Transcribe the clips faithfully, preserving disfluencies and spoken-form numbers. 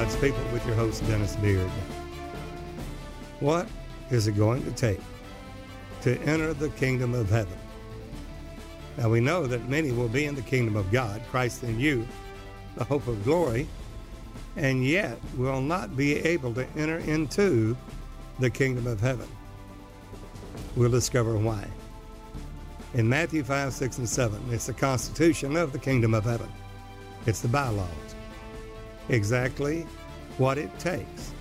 God's People with your host, Dennis Beard. What is it going to take to enter the kingdom of heaven? Now we know that many will be in the kingdom of God, Christ in you, the hope of glory, and yet will not be able to enter into the kingdom of heaven. We'll discover why. In Matthew five, six, and seven, it's the constitution of the kingdom of heaven. It's the bylaws. Exactly what it takes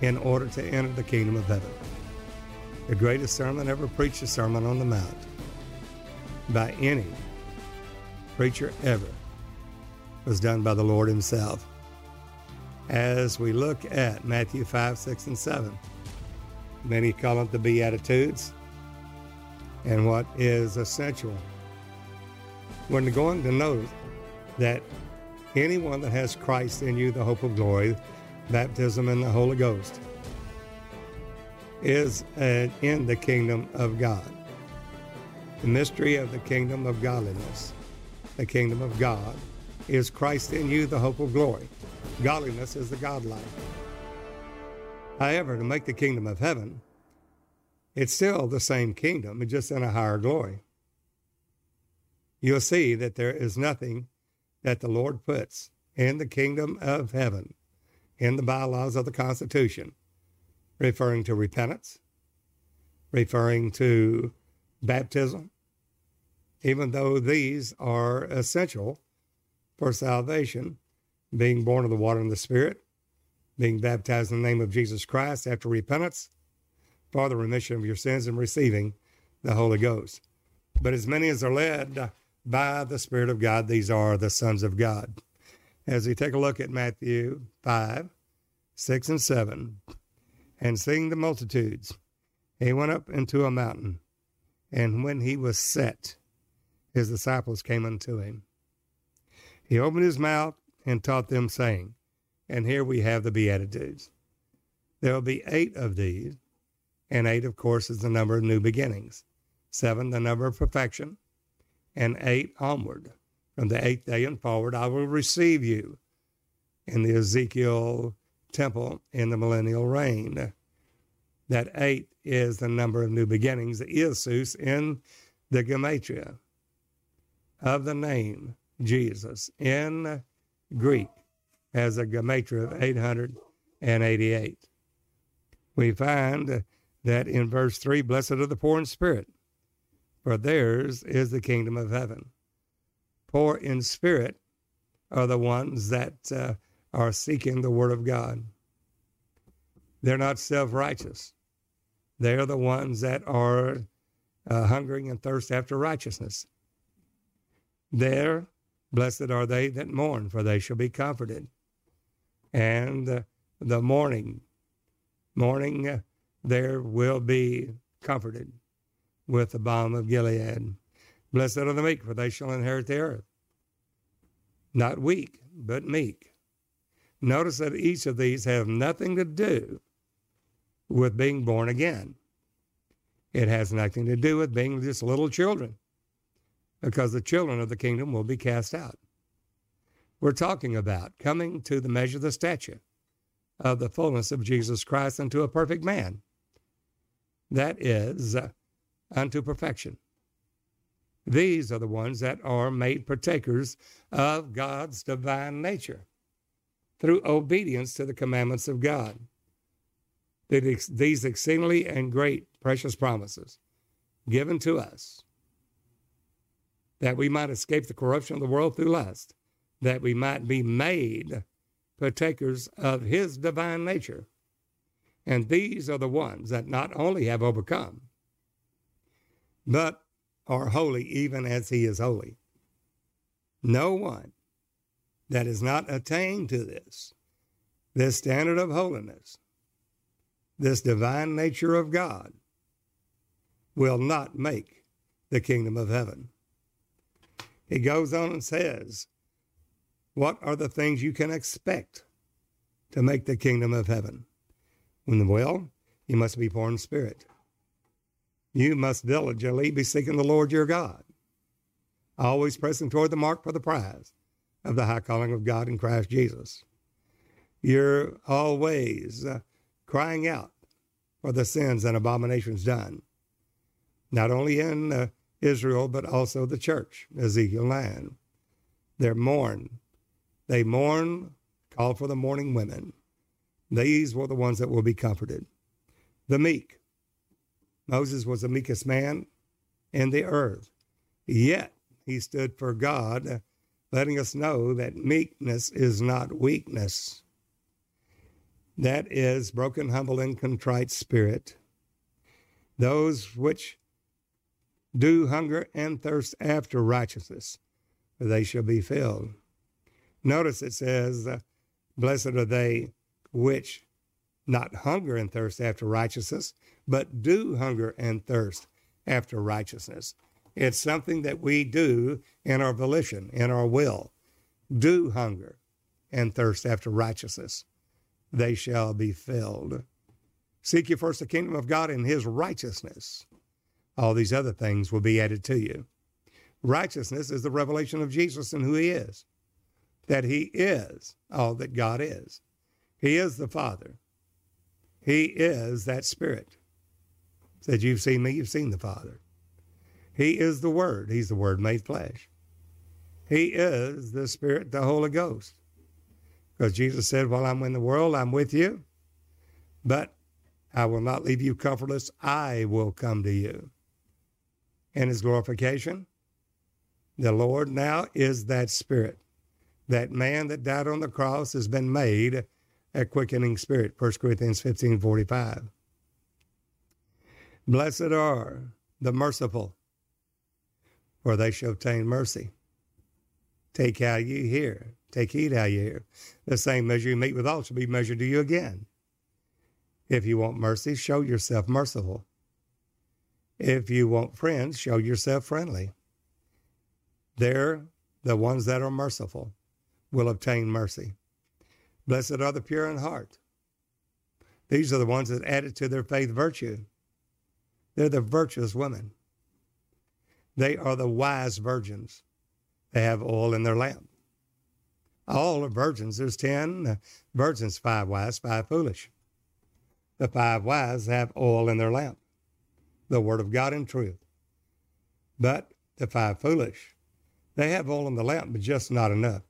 in order to enter the kingdom of heaven. The greatest sermon ever preached, the Sermon on the Mount, by any preacher ever, was done by the Lord himself. As we look at Matthew five, six, and seven, many call it the Beatitudes and what is essential. We're going to notice that anyone that has Christ in you, the hope of glory, baptism in the Holy Ghost, is in the kingdom of God. The mystery of the kingdom of godliness. The kingdom of God is Christ in you, the hope of glory. Godliness is the God life. However, to make the kingdom of heaven, it's still the same kingdom, it's just in a higher glory. You'll see that there is nothing that the Lord puts in the kingdom of heaven, in the bylaws of the Constitution, referring to repentance, referring to baptism, even though these are essential for salvation, being born of the water and the Spirit, being baptized in the name of Jesus Christ after repentance, for the remission of your sins and receiving the Holy Ghost. But as many as are led by the Spirit of God, these are the sons of God. As we take a look at Matthew five, six, and seven, and seeing the multitudes, he went up into a mountain, and when he was set, his disciples came unto him. He opened his mouth and taught them, saying, and here we have the Beatitudes. There will be eight of these, and eight, of course, is the number of new beginnings. Seven, the number of perfection, and eight onward. From the eighth day and forward, I will receive you in the Ezekiel temple in the millennial reign. That eight is the number of new beginnings, the Isus in the Gematria of the name Jesus in Greek has a Gematria of eight hundred eighty-eight. We find that in verse three, blessed are the poor in spirit, for theirs is the kingdom of heaven. Poor in spirit are the ones that uh, are seeking the word of God. They're not self-righteous. They are the ones that are uh, hungering and thirst after righteousness. There, blessed are they that mourn, for they shall be comforted. And uh, the mourning, mourning, uh, there will be comforted with the balm of Gilead. Blessed are the meek, for they shall inherit the earth. Not weak, but meek. Notice that each of these have nothing to do with being born again. It has nothing to do with being just little children, because the children of the kingdom will be cast out. We're talking about coming to the measure of the stature of the fullness of Jesus Christ unto a perfect man. That is uh, unto perfection. These are the ones that are made partakers of God's divine nature through obedience to the commandments of God. These exceedingly and great precious promises given to us, that we might escape the corruption of the world through lust, that we might be made partakers of his divine nature. And these are the ones that not only have overcome, but are holy even as he is holy. No one that has not attained to this, this standard of holiness, this divine nature of God, will not make the kingdom of heaven. He goes on and says, what are the things you can expect to make the kingdom of heaven? Well, you must be poor in spirit. You must diligently be seeking the Lord your God, always pressing toward the mark for the prize of the high calling of God in Christ Jesus. You're always uh, crying out for the sins and abominations done, not only in uh, Israel, but also the church, Ezekiel nine. They mourn. They mourn, call for the mourning women. These were the ones that will be comforted. The meek. Moses was the meekest man in the earth, yet he stood for God, letting us know that meekness is not weakness. That is broken, humble, and contrite spirit. Those which do hunger and thirst after righteousness, they shall be filled. Notice it says, blessed are they which not hunger and thirst after righteousness, but do hunger and thirst after righteousness. It's something that we do in our volition, in our will. Do hunger and thirst after righteousness. They shall be filled. Seek ye first the kingdom of God and his righteousness. All these other things will be added to you. Righteousness is the revelation of Jesus and who he is, that he is all that God is. He is the Father. He is that Spirit. Said, you've seen me, you've seen the Father. He is the Word. He's the Word made flesh. He is the Spirit, the Holy Ghost. Because Jesus said, while I'm in the world, I'm with you, but I will not leave you comfortless. I will come to you. And his glorification, the Lord now is that Spirit. That man that died on the cross has been made a quickening spirit, First Corinthians fifteen forty-five. Blessed are the merciful, for they shall obtain mercy. Take how you hear, take heed how you hear. The same measure you meet with all shall be measured to you again. If you want mercy, show yourself merciful. If you want friends, show yourself friendly. They're the ones that are merciful will obtain mercy. Blessed are the pure in heart. These are the ones that added to their faith virtue. They're the virtuous women. They are the wise virgins. They have oil in their lamp. All are virgins. There's ten virgins, five wise, five foolish. The five wise have oil in their lamp, the word of God in truth. But the five foolish, they have oil in the lamp, but just not enough.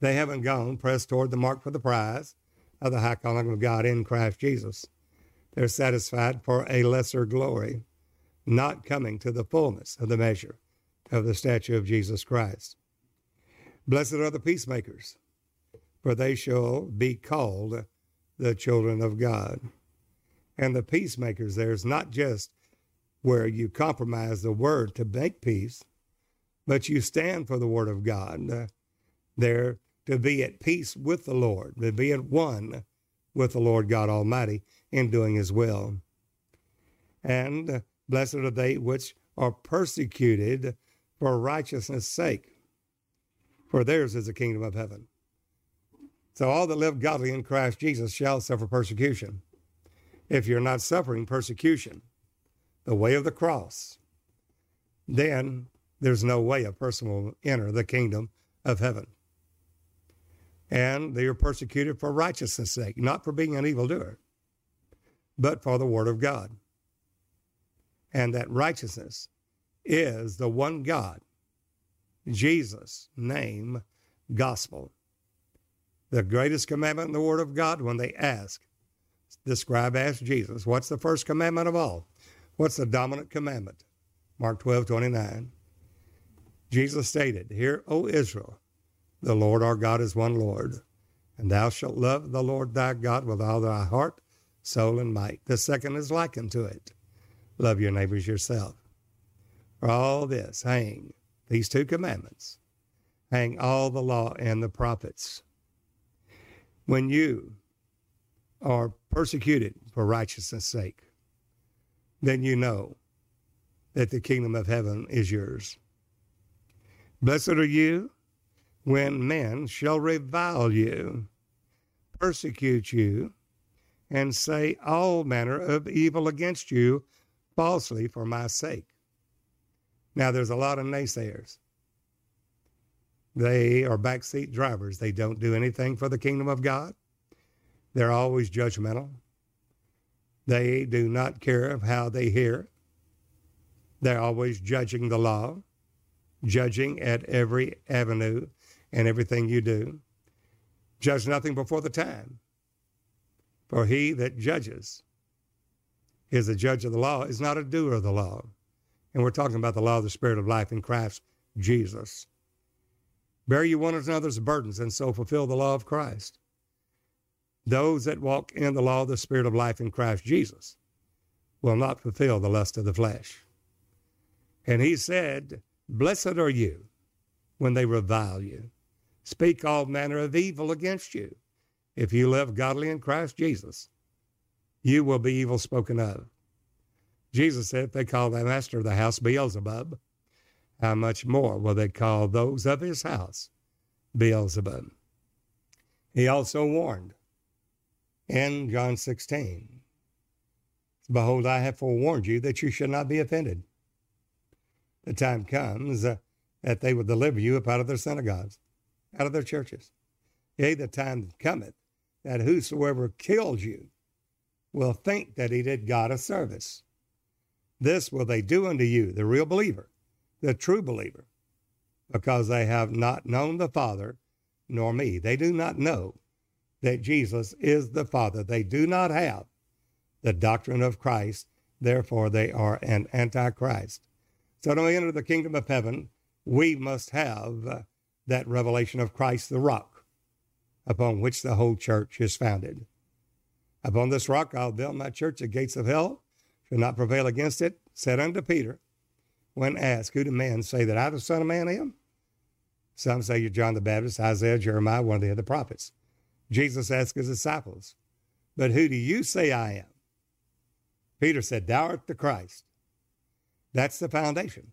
They haven't gone, pressed toward the mark for the prize of the high calling of God in Christ Jesus. They're satisfied for a lesser glory, not coming to the fullness of the measure of the stature of Jesus Christ. Blessed are the peacemakers, for they shall be called the children of God. And the peacemakers, there's not just where you compromise the word to make peace, but you stand for the word of God. They're to be at peace with the Lord, to be at one with the Lord God Almighty in doing his will. And blessed are they which are persecuted for righteousness' sake, for theirs is the kingdom of heaven. So all that live godly in Christ Jesus shall suffer persecution. If you're not suffering persecution, the way of the cross, then there's no way a person will enter the kingdom of heaven. And they are persecuted for righteousness' sake, not for being an evildoer, but for the word of God. And that righteousness is the one God, Jesus' name, gospel. The greatest commandment in the word of God, when they ask, the scribe asked Jesus, what's the first commandment of all? What's the dominant commandment? Mark twelve twenty-nine. Jesus stated, hear, O Israel, the Lord our God is one Lord, and thou shalt love the Lord thy God with all thy heart, soul, and might. The second is likened to it. Love your neighbors yourself. For all this, hang these two commandments. Hang all the law and the prophets. When you are persecuted for righteousness' sake, then you know that the kingdom of heaven is yours. Blessed are you when men shall revile you, persecute you, and say all manner of evil against you falsely for my sake. Now, there's a lot of naysayers. They are backseat drivers. They don't do anything for the kingdom of God. They're always judgmental. They do not care of how they hear. They're always judging the law, judging at every avenue and everything you do. Judge nothing before the time. For he that judges is a judge of the law, is not a doer of the law. And we're talking about the law of the Spirit of life in Christ Jesus. Bear you one another's burdens and so fulfill the law of Christ. Those that walk in the law of the Spirit of life in Christ Jesus will not fulfill the lust of the flesh. And he said, blessed are you when they revile you, speak all manner of evil against you. If you live godly in Christ Jesus, you will be evil spoken of. Jesus said, if they call the master of the house Beelzebub, how much more will they call those of his house Beelzebub? He also warned in John sixteen, behold, I have forewarned you that you should not be offended. The time comes uh, that they will deliver you up out of their synagogues, out of their churches. Yea, the time cometh that whosoever killed you will think that he did God a service. This will they do unto you, the real believer, the true believer, because they have not known the Father nor me. They do not know that Jesus is the Father. They do not have the doctrine of Christ. Therefore, they are an antichrist. So to enter the kingdom of heaven, we must have uh, that revelation of Christ, the rock, upon which the whole church is founded. Upon this rock I'll build my church, the gates of hell shall not prevail against it. Said unto Peter, when asked, who do men say that I, the Son of Man, am? Some say you're John the Baptist, Isaiah, Jeremiah, one of the other prophets. Jesus asked his disciples, but who do you say I am? Peter said, thou art the Christ. That's the foundation.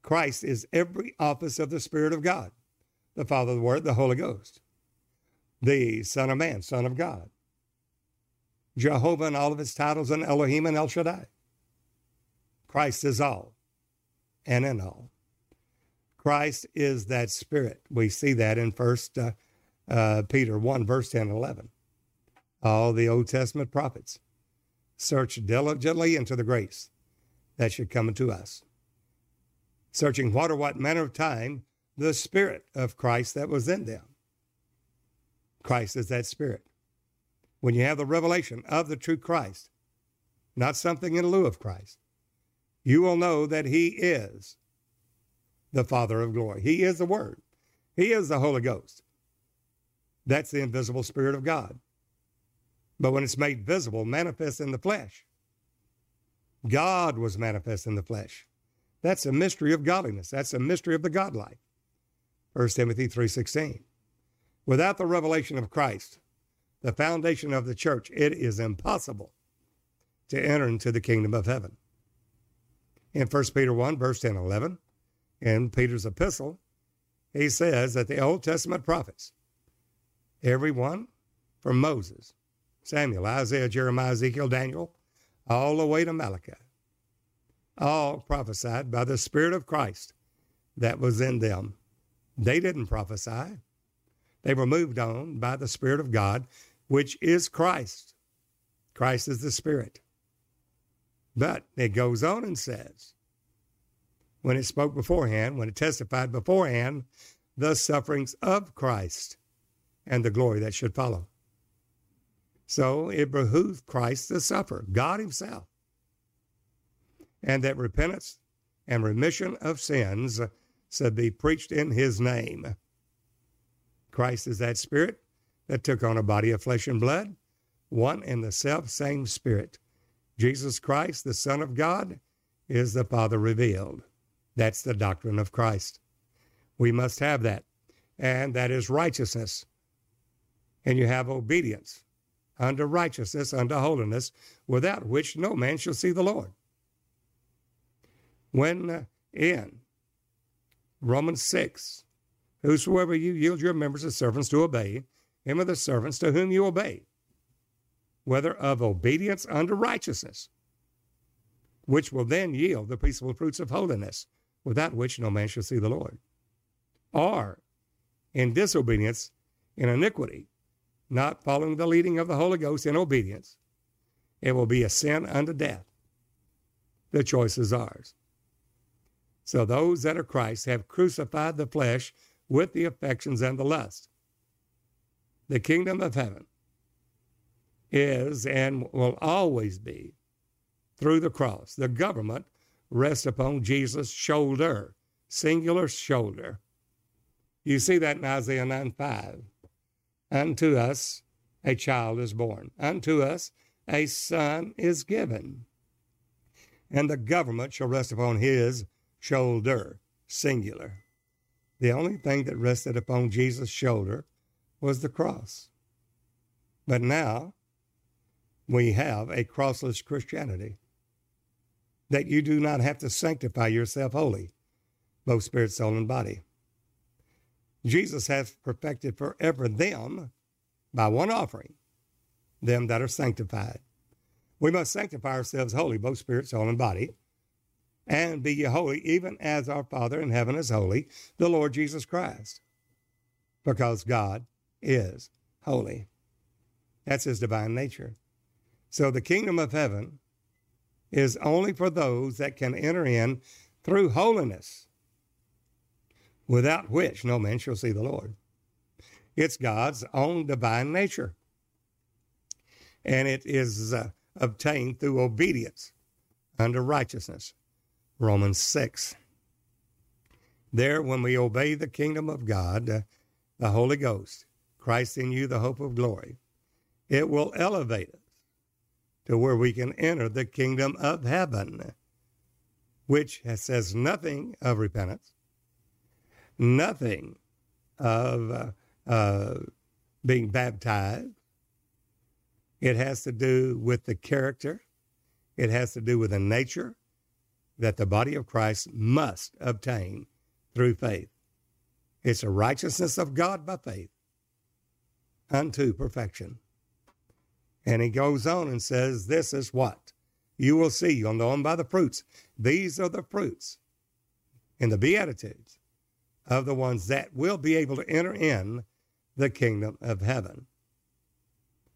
Christ is every office of the Spirit of God, the Father, the Word, the Holy Ghost, the Son of Man, Son of God, Jehovah and all of his titles, and Elohim and El Shaddai. Christ is all and in all. Christ is that Spirit. We see that in First uh, uh, Peter one, verse ten and eleven. All the Old Testament prophets search diligently into the grace that should come unto us, searching what or what manner of time the Spirit of Christ that was in them. Christ is that Spirit. When you have the revelation of the true Christ, not something in lieu of Christ, you will know that he is the Father of glory. He is the Word. He is the Holy Ghost. That's the invisible Spirit of God. But when it's made visible, manifest in the flesh, God was manifest in the flesh. That's a mystery of godliness. That's a mystery of the God life. First Timothy three sixteen. Without the revelation of Christ, the foundation of the church, it is impossible to enter into the kingdom of heaven. In First Peter one, verse ten and eleven, in Peter's epistle, he says that the Old Testament prophets, everyone from Moses, Samuel, Isaiah, Jeremiah, Ezekiel, Daniel, all the way to Malachi, all prophesied by the Spirit of Christ that was in them. They didn't prophesy. They were moved on by the Spirit of God, which is Christ. Christ is the Spirit. But it goes on and says, when it spoke beforehand, when it testified beforehand, the sufferings of Christ and the glory that should follow. So it behooved Christ to suffer, God himself, and that repentance and remission of sins should be preached in his name. Christ is that Spirit that took on a body of flesh and blood, one in the self-same Spirit. Jesus Christ, the Son of God, is the Father revealed. That's the doctrine of Christ. We must have that, and that is righteousness. And you have obedience unto righteousness, unto holiness, without which no man shall see the Lord. When in Romans six, whosoever you yield your members as servants to obey, him are the servants to whom you obey, whether of obedience unto righteousness, which will then yield the peaceable fruits of holiness, without which no man shall see the Lord. Or in disobedience, in iniquity, not following the leading of the Holy Ghost in obedience, it will be a sin unto death. The choice is ours. So those that are Christ have crucified the flesh with the affections and the lust. The kingdom of heaven is and will always be, through the cross, the government rests upon Jesus' shoulder, singular shoulder. You see that in Isaiah nine five. Unto us a child is born. Unto us a son is given. And the government shall rest upon his shoulder, singular. The only thing that rested upon Jesus' shoulder was the cross. But now we have a crossless Christianity, that you do not have to sanctify yourself wholly, both spirit, soul, and body. Jesus hath perfected forever them by one offering, them that are sanctified. We must sanctify ourselves wholly, both spirit, soul, and body, and be ye holy, even as our Father in heaven is holy, the Lord Jesus Christ, because God is holy. That's his divine nature. So the kingdom of heaven is only for those that can enter in through holiness, without which no man shall see the Lord. It's God's own divine nature, and it is uh, obtained through obedience unto righteousness. Romans six. There, when we obey the kingdom of God, uh, the Holy Ghost, Christ in you, the hope of glory, it will elevate us to where we can enter the kingdom of heaven, which says nothing of repentance, nothing of uh, uh, being baptized. It has to do with the character. It has to do with the nature that the body of Christ must obtain through faith. It's the righteousness of God by faith unto perfection. And he goes on and says, this is what you will see. You'll know them by the fruits. These are the fruits in the Beatitudes of the ones that will be able to enter in the kingdom of heaven.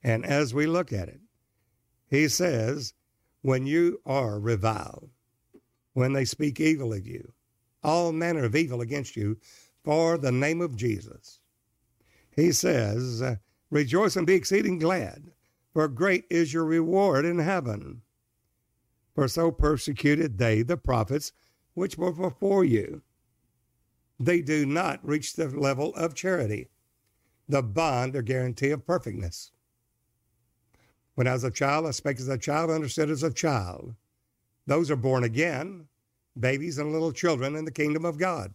And as we look at it, he says, when you are reviled, when they speak evil of you, all manner of evil against you for the name of Jesus, he says, rejoice and be exceeding glad, for great is your reward in heaven. For so persecuted they the prophets which were before you. They do not reach the level of charity, the bond or guarantee of perfectness. When I was a child, I spake as a child, understood as a child. Those are born again, babies and little children in the kingdom of God.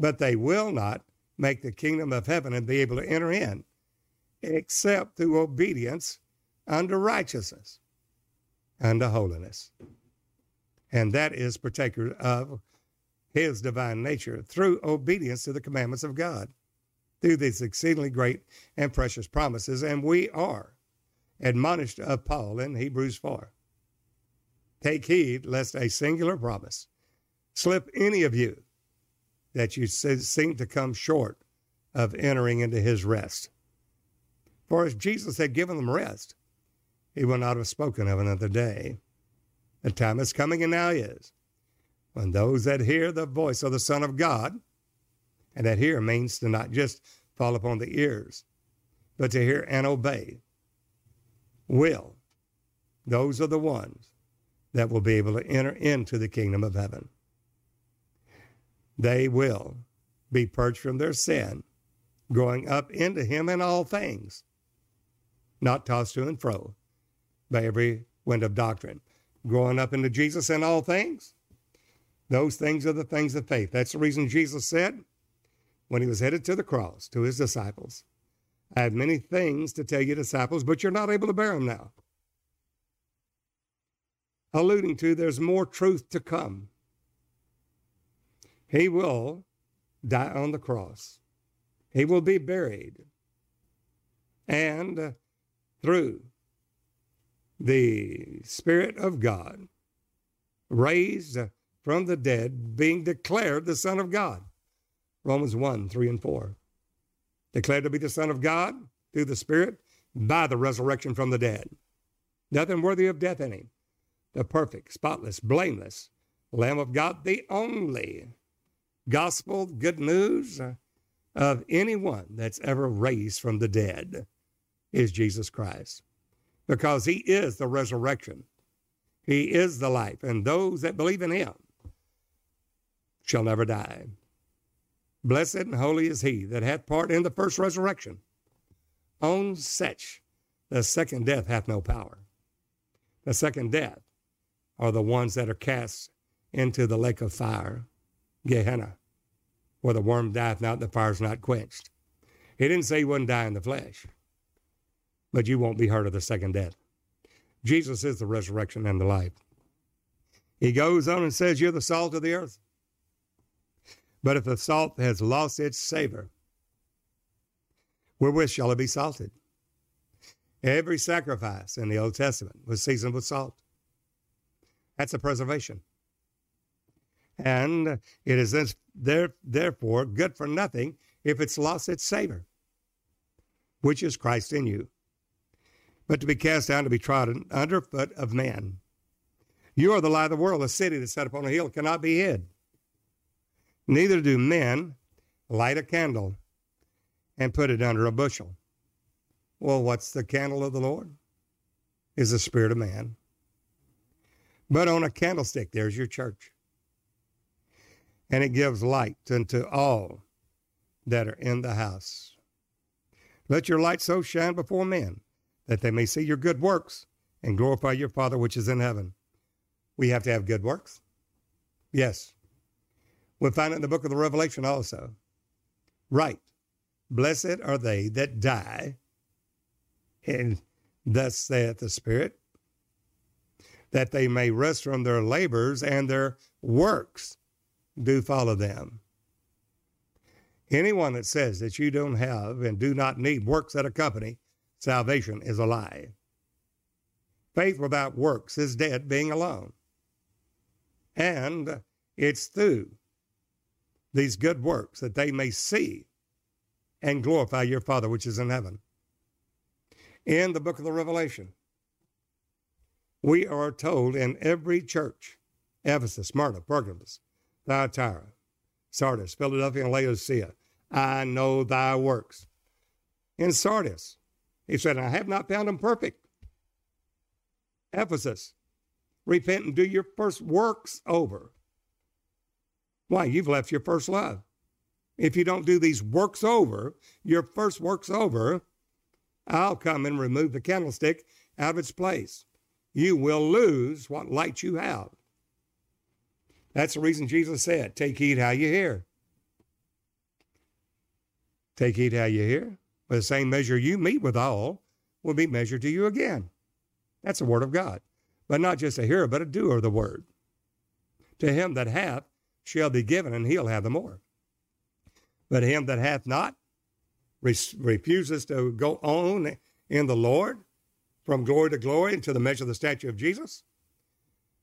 But they will not make the kingdom of heaven and be able to enter in, except through obedience unto righteousness, unto holiness. And that is partaker of his divine nature through obedience to the commandments of God, through these exceedingly great and precious promises. And we are admonished of Paul in Hebrews four. Take heed lest a singular promise slip any of you, that you seem to come short of entering into his rest. For if Jesus had given them rest, he would not have spoken of another day. The time is coming, and now is, when those that hear the voice of the Son of God, and that hear means to not just fall upon the ears, but to hear and obey, will, those are the ones that will be able to enter into the kingdom of heaven. They will be purged from their sin, growing up into him in all things, not tossed to and fro by every wind of doctrine. Growing up into Jesus in all things, those things are the things of faith. That's the reason Jesus said, when he was headed to the cross, to his disciples, I have many things to tell you, disciples, but you're not able to bear them now. Alluding to there's more truth to come. He will die on the cross. He will be buried. And uh, through the Spirit of God, raised from the dead, being declared the Son of God. Romans one, three and four. Declared to be the Son of God, through the Spirit by the resurrection from the dead. Nothing worthy of death in him. The perfect, spotless, blameless Lamb of God, the only gospel, good news of anyone that's ever raised from the dead is Jesus Christ, because he is the resurrection. He is the life, and those that believe in him shall never die. Blessed and holy is he that hath part in the first resurrection. On such the second death hath no power. The second death are the ones that are cast into the lake of fire, Gehenna, where the worm dieth not, the fire is not quenched. He didn't say you wouldn't die in the flesh, but you won't be hurt of the second death. Jesus is the resurrection and the life. He goes on and says, you're the salt of the earth. But if the salt has lost its savor, wherewith shall it be salted? Every sacrifice in the Old Testament was seasoned with salt. That's a preservation. And it is therefore good for nothing if it's lost its savor, which is Christ in you, but to be cast down, to be trodden under foot of man. You are the light of the world. A city that's set upon a hill cannot be hid. Neither do men light a candle and put it under a bushel. Well, what's the candle of the Lord? Is the spirit of man. But on a candlestick, there's your church. And it gives light unto all that are in the house. Let your light so shine before men that they may see your good works and glorify your Father which is in heaven. We have to have good works. Yes. We find it in the book of the Revelation also. Right. Blessed are they that die, and thus saith the Spirit, that they may rest from their labors and their works do follow them. Anyone that says that you don't have and do not need works that accompany salvation is a lie. Faith without works is dead, being alone. And it's through these good works that they may see and glorify your Father which is in heaven. In the book of the Revelation, we are told in every church, Ephesus, Smyrna, Pergamos, Thyatira, Sardis, Philadelphia, and Laodicea, I know thy works. In Sardis, he said, I have not found them perfect. Ephesus, repent and do your first works over. Why, you've left your first love. If you don't do these works over, your first works over, I'll come and remove the candlestick out of its place. You will lose what light you have. That's the reason Jesus said, take heed how you hear. Take heed how you hear. With the same measure you meet withal will be measured to you again. That's the word of God. But not just a hearer, but a doer of the word. To him that hath shall be given, and he'll have the more. But him that hath not re- refuses to go on in the Lord from glory to glory until the measure of the stature of Jesus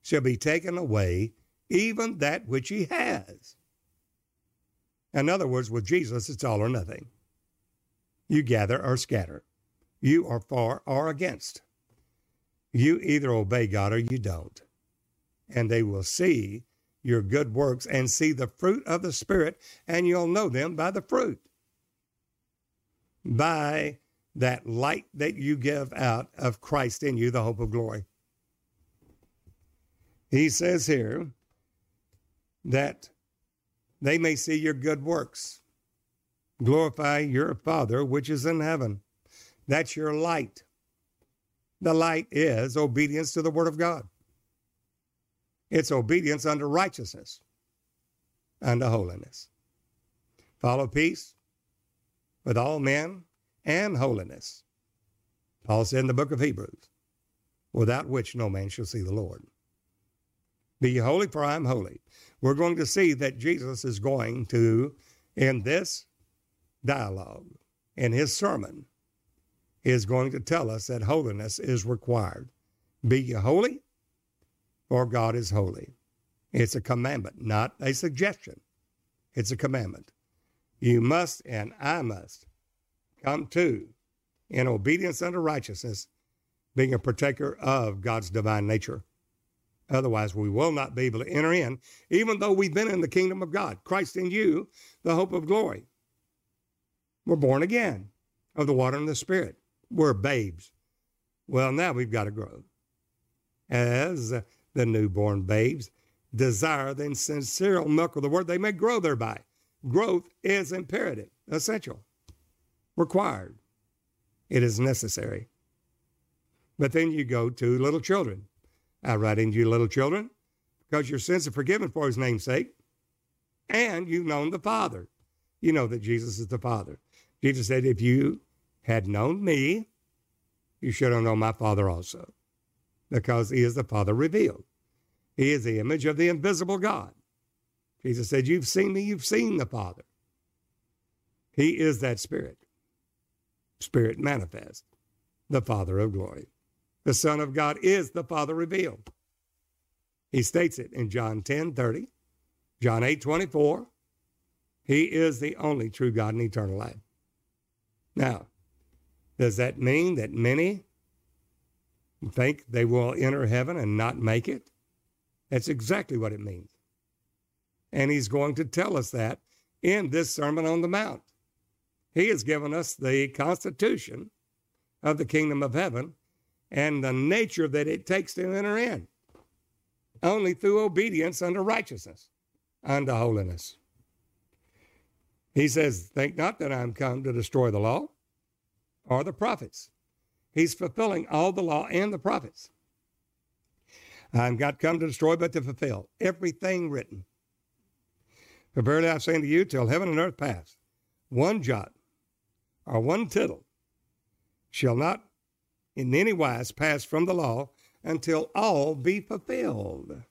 shall be taken away, even that which he has. In other words, with Jesus, it's all or nothing. You gather or scatter. You are for or against. You either obey God or you don't. And they will see your good works and see the fruit of the Spirit, and you'll know them by the fruit. By that light that you give out of Christ in you, the hope of glory. He says here, that they may see your good works. Glorify your Father which is in heaven. That's your light. The light is obedience to the word of God. It's obedience unto righteousness, unto holiness. Follow peace with all men and holiness. Paul said in the book of Hebrews, without which no man shall see the Lord. Be holy, for I am holy. We're going to see that Jesus is going to, in this dialogue, in his sermon, is going to tell us that holiness is required. Be ye holy, for God is holy. It's a commandment, not a suggestion. It's a commandment. You must, and I must, come to in obedience unto righteousness, being a partaker of God's divine nature. Otherwise, we will not be able to enter in, even though we've been in the kingdom of God. Christ in you, the hope of glory. We're born again of the water and the Spirit. We're babes. Well, now we've got to grow. As the newborn babes desire the sincere milk of the word, they may grow thereby. Growth is imperative, essential, required. It is necessary. But then you go to little children. I write unto you, little children, because your sins are forgiven for his name's sake, and you've known the Father. You know that Jesus is the Father. Jesus said, if you had known me, you should have known my Father also, because he is the Father revealed. He is the image of the invisible God. Jesus said, you've seen me, you've seen the Father. He is that Spirit, Spirit manifest, the Father of glory. The Son of God is the Father revealed. He states it in John ten thirty, John eight twenty-four. He is the only true God in eternal life. Now, does that mean that many think they will enter heaven and not make it? That's exactly what it means. And he's going to tell us that in this Sermon on the Mount. He has given us the constitution of the kingdom of heaven and the nature that it takes to enter in, only through obedience unto righteousness, unto holiness. He says, think not that I am come to destroy the law or the prophets. He's fulfilling all the law and the prophets. I am not come to destroy, but to fulfill everything written. For verily I say unto you, till heaven and earth pass, one jot or one tittle shall not in any wise pass from the law until all be fulfilled.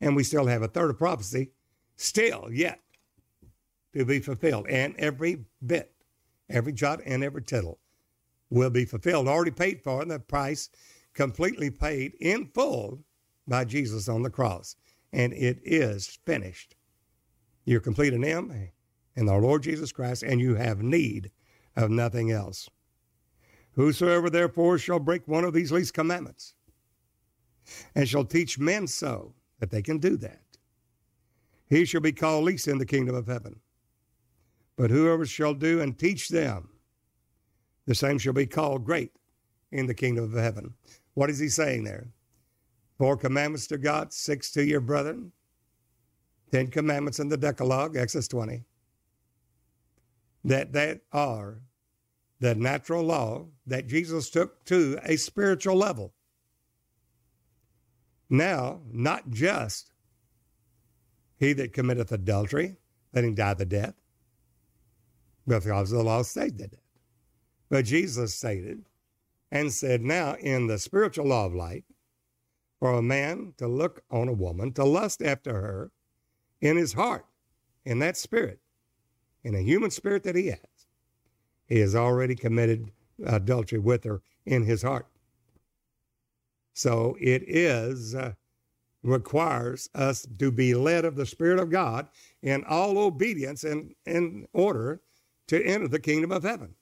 And we still have a third of prophecy still yet to be fulfilled. And every bit, every jot and every tittle will be fulfilled, already paid for, and the price completely paid in full by Jesus on the cross. And it is finished. You're complete in him and the Lord Jesus Christ, and you have need of nothing else. Whosoever therefore shall break one of these least commandments and shall teach men so that they can do that, he shall be called least in the kingdom of heaven. But whoever shall do and teach them, the same shall be called great in the kingdom of heaven. What is he saying there? Four commandments to God, six to your brethren, ten commandments in the Decalogue, Exodus twenty, that that are the natural law that Jesus took to a spiritual level. Now, not just he that committeth adultery, letting die the death, because the law stated that. But Jesus stated and said, now in the spiritual law of light, for a man to look on a woman, to lust after her in his heart, in that spirit, in a human spirit that he had, he has already committed adultery with her in his heart. So it is, uh, requires us to be led of the Spirit of God in all obedience and in order to enter the kingdom of heaven.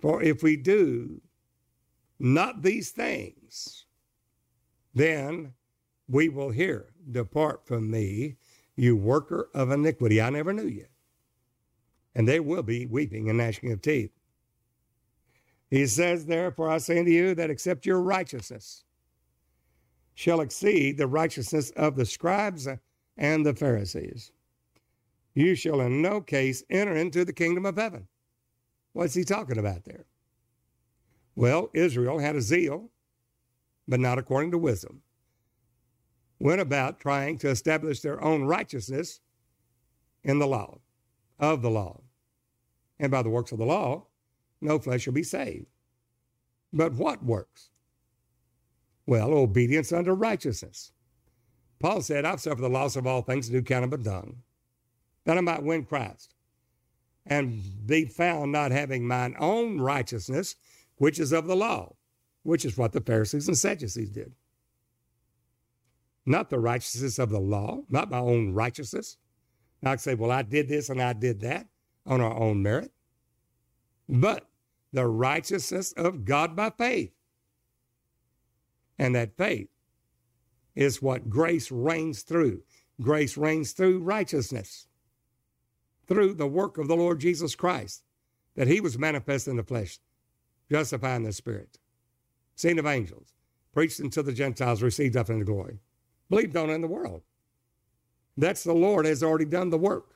For if we do not these things, then we will hear, depart from me, you worker of iniquity. I never knew you. And there will be weeping and gnashing of teeth. He says, therefore, I say unto you that except your righteousness shall exceed the righteousness of the scribes and the Pharisees, you shall in no case enter into the kingdom of heaven. What's he talking about there? Well, Israel had a zeal, but not according to wisdom. Went about trying to establish their own righteousness in the law, of the law. And by the works of the law, no flesh shall be saved. But what works? Well, obedience unto righteousness. Paul said, I've suffered the loss of all things, do count them but dung, that I might win Christ, and be found not having mine own righteousness, which is of the law, which is what the Pharisees and Sadducees did. Not the righteousness of the law, not my own righteousness. I could say, well, I did this and I did that on our own merit. But the righteousness of God by faith. And that faith is what grace reigns through. Grace reigns through righteousness, through the work of the Lord Jesus Christ, that he was manifest in the flesh, justifying the Spirit, seen of angels, preached unto the Gentiles, received up into glory, believed on in the world. That's the Lord has already done the work.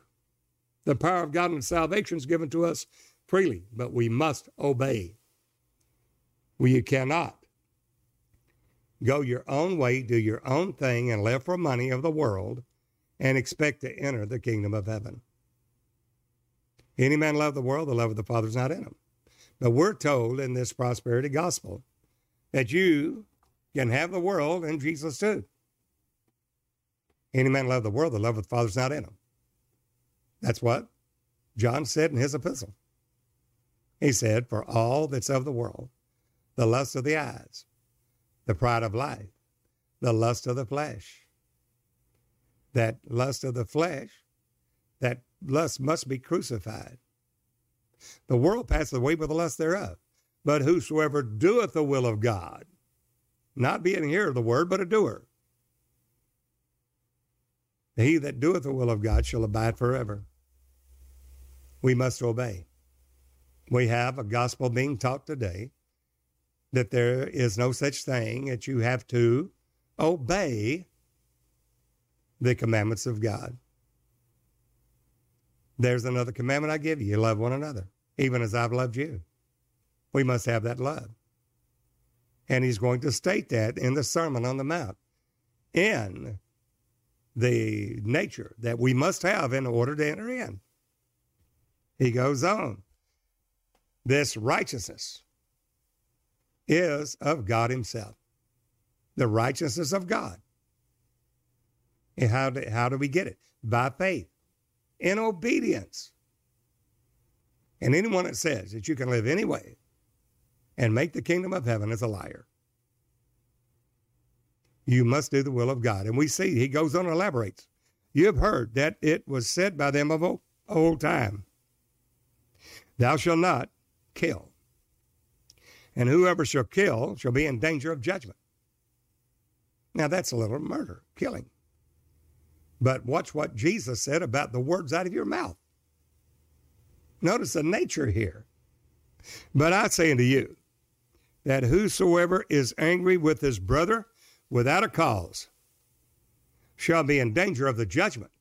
The power of God and salvation is given to us freely, but we must obey. We cannot go your own way, do your own thing, and live for money of the world and expect to enter the kingdom of heaven. Any man love the world, the love of the Father is not in him. But we're told in this prosperity gospel that you can have the world and Jesus too. Any man love the world, the love of the Father is not in him. That's what John said in his epistle. He said, for all that's of the world, the lust of the eyes, the pride of life, the lust of the flesh. That lust of the flesh, that lust must be crucified. The world passeth away with the lust thereof. But whosoever doeth the will of God, not being a hearer of the word, but a doer, he that doeth the will of God shall abide forever. We must obey. We have a gospel being taught today that there is no such thing, that you have to obey the commandments of God. There's another commandment I give you, love one another, even as I've loved you. We must have that love. And he's going to state that in the Sermon on the Mount, in the nature that we must have in order to enter in. He goes on. This righteousness is of God himself, the righteousness of God. And how do, how do we get it? By faith, in obedience. And anyone that says that you can live any way and make the kingdom of heaven is a liar. You must do the will of God. And we see, he goes on and elaborates. You have heard that it was said by them of old, old time, thou shalt not kill. And whoever shall kill shall be in danger of judgment. Now that's a little murder, killing. But watch what Jesus said about the words out of your mouth. Notice the nature here. But I say unto you, that whosoever is angry with his brother without a cause shall be in danger of the judgment.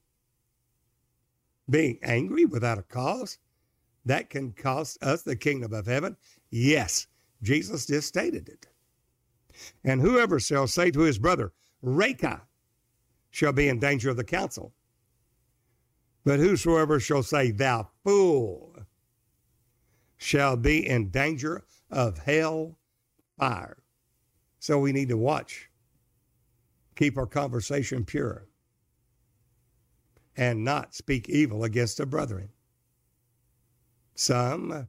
Being angry without a cause, that can cost us the kingdom of heaven. Yes. Jesus just stated it. And whoever shall say to his brother, Raca, shall be in danger of the council. But whosoever shall say, thou fool, shall be in danger of hell fire. So we need to watch, keep our conversation pure, and not speak evil against the brethren. Some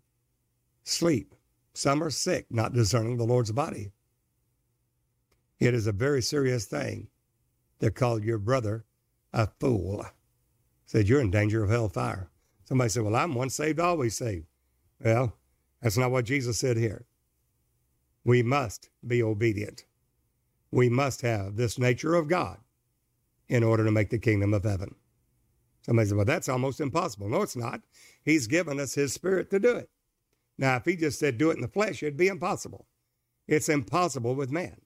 sleep. Some are sick, not discerning the Lord's body. It is a very serious thing to call your brother a fool. Said, you're in danger of hellfire. Somebody said, well, I'm once saved, always saved. Well, that's not what Jesus said here. We must be obedient. We must have this nature of God in order to make the kingdom of heaven. Somebody said, well, that's almost impossible. No, it's not. He's given us his Spirit to do it. Now, if he just said do it in the flesh, it'd be impossible. It's impossible with man.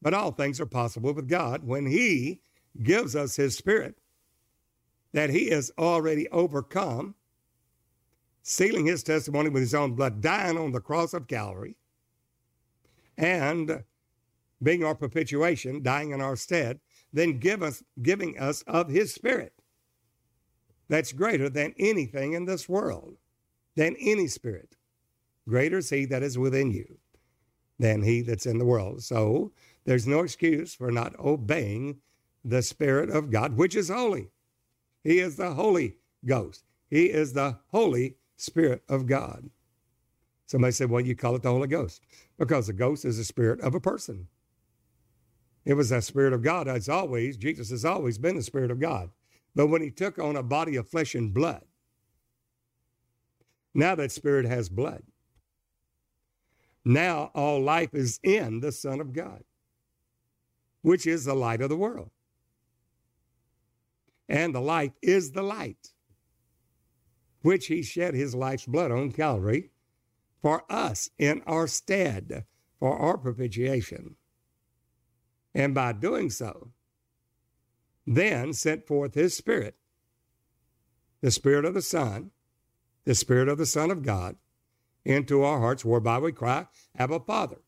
But all things are possible with God when he gives us his Spirit, that he has already overcome, sealing his testimony with his own blood, dying on the cross of Calvary, and being our propitiation, dying in our stead, then give us, giving us of his Spirit. That's greater than anything in this world, than any spirit. Greater is he that is within you than he that's in the world. So there's no excuse for not obeying the Spirit of God, which is holy. He is the Holy Ghost. He is the Holy Spirit of God. Somebody said, well, you call it the Holy Ghost because the ghost is the spirit of a person. It was the Spirit of God as always. Jesus has always been the Spirit of God. But when he took on a body of flesh and blood, now that spirit has blood. Now all life is in the Son of God, which is the light of the world. And the light is the light, which he shed his life's blood on Calvary for us in our stead, for our propitiation. And by doing so, then sent forth his Spirit, the Spirit of the Son, the Spirit of the Son of God, into our hearts, whereby we cry, Abba, Father.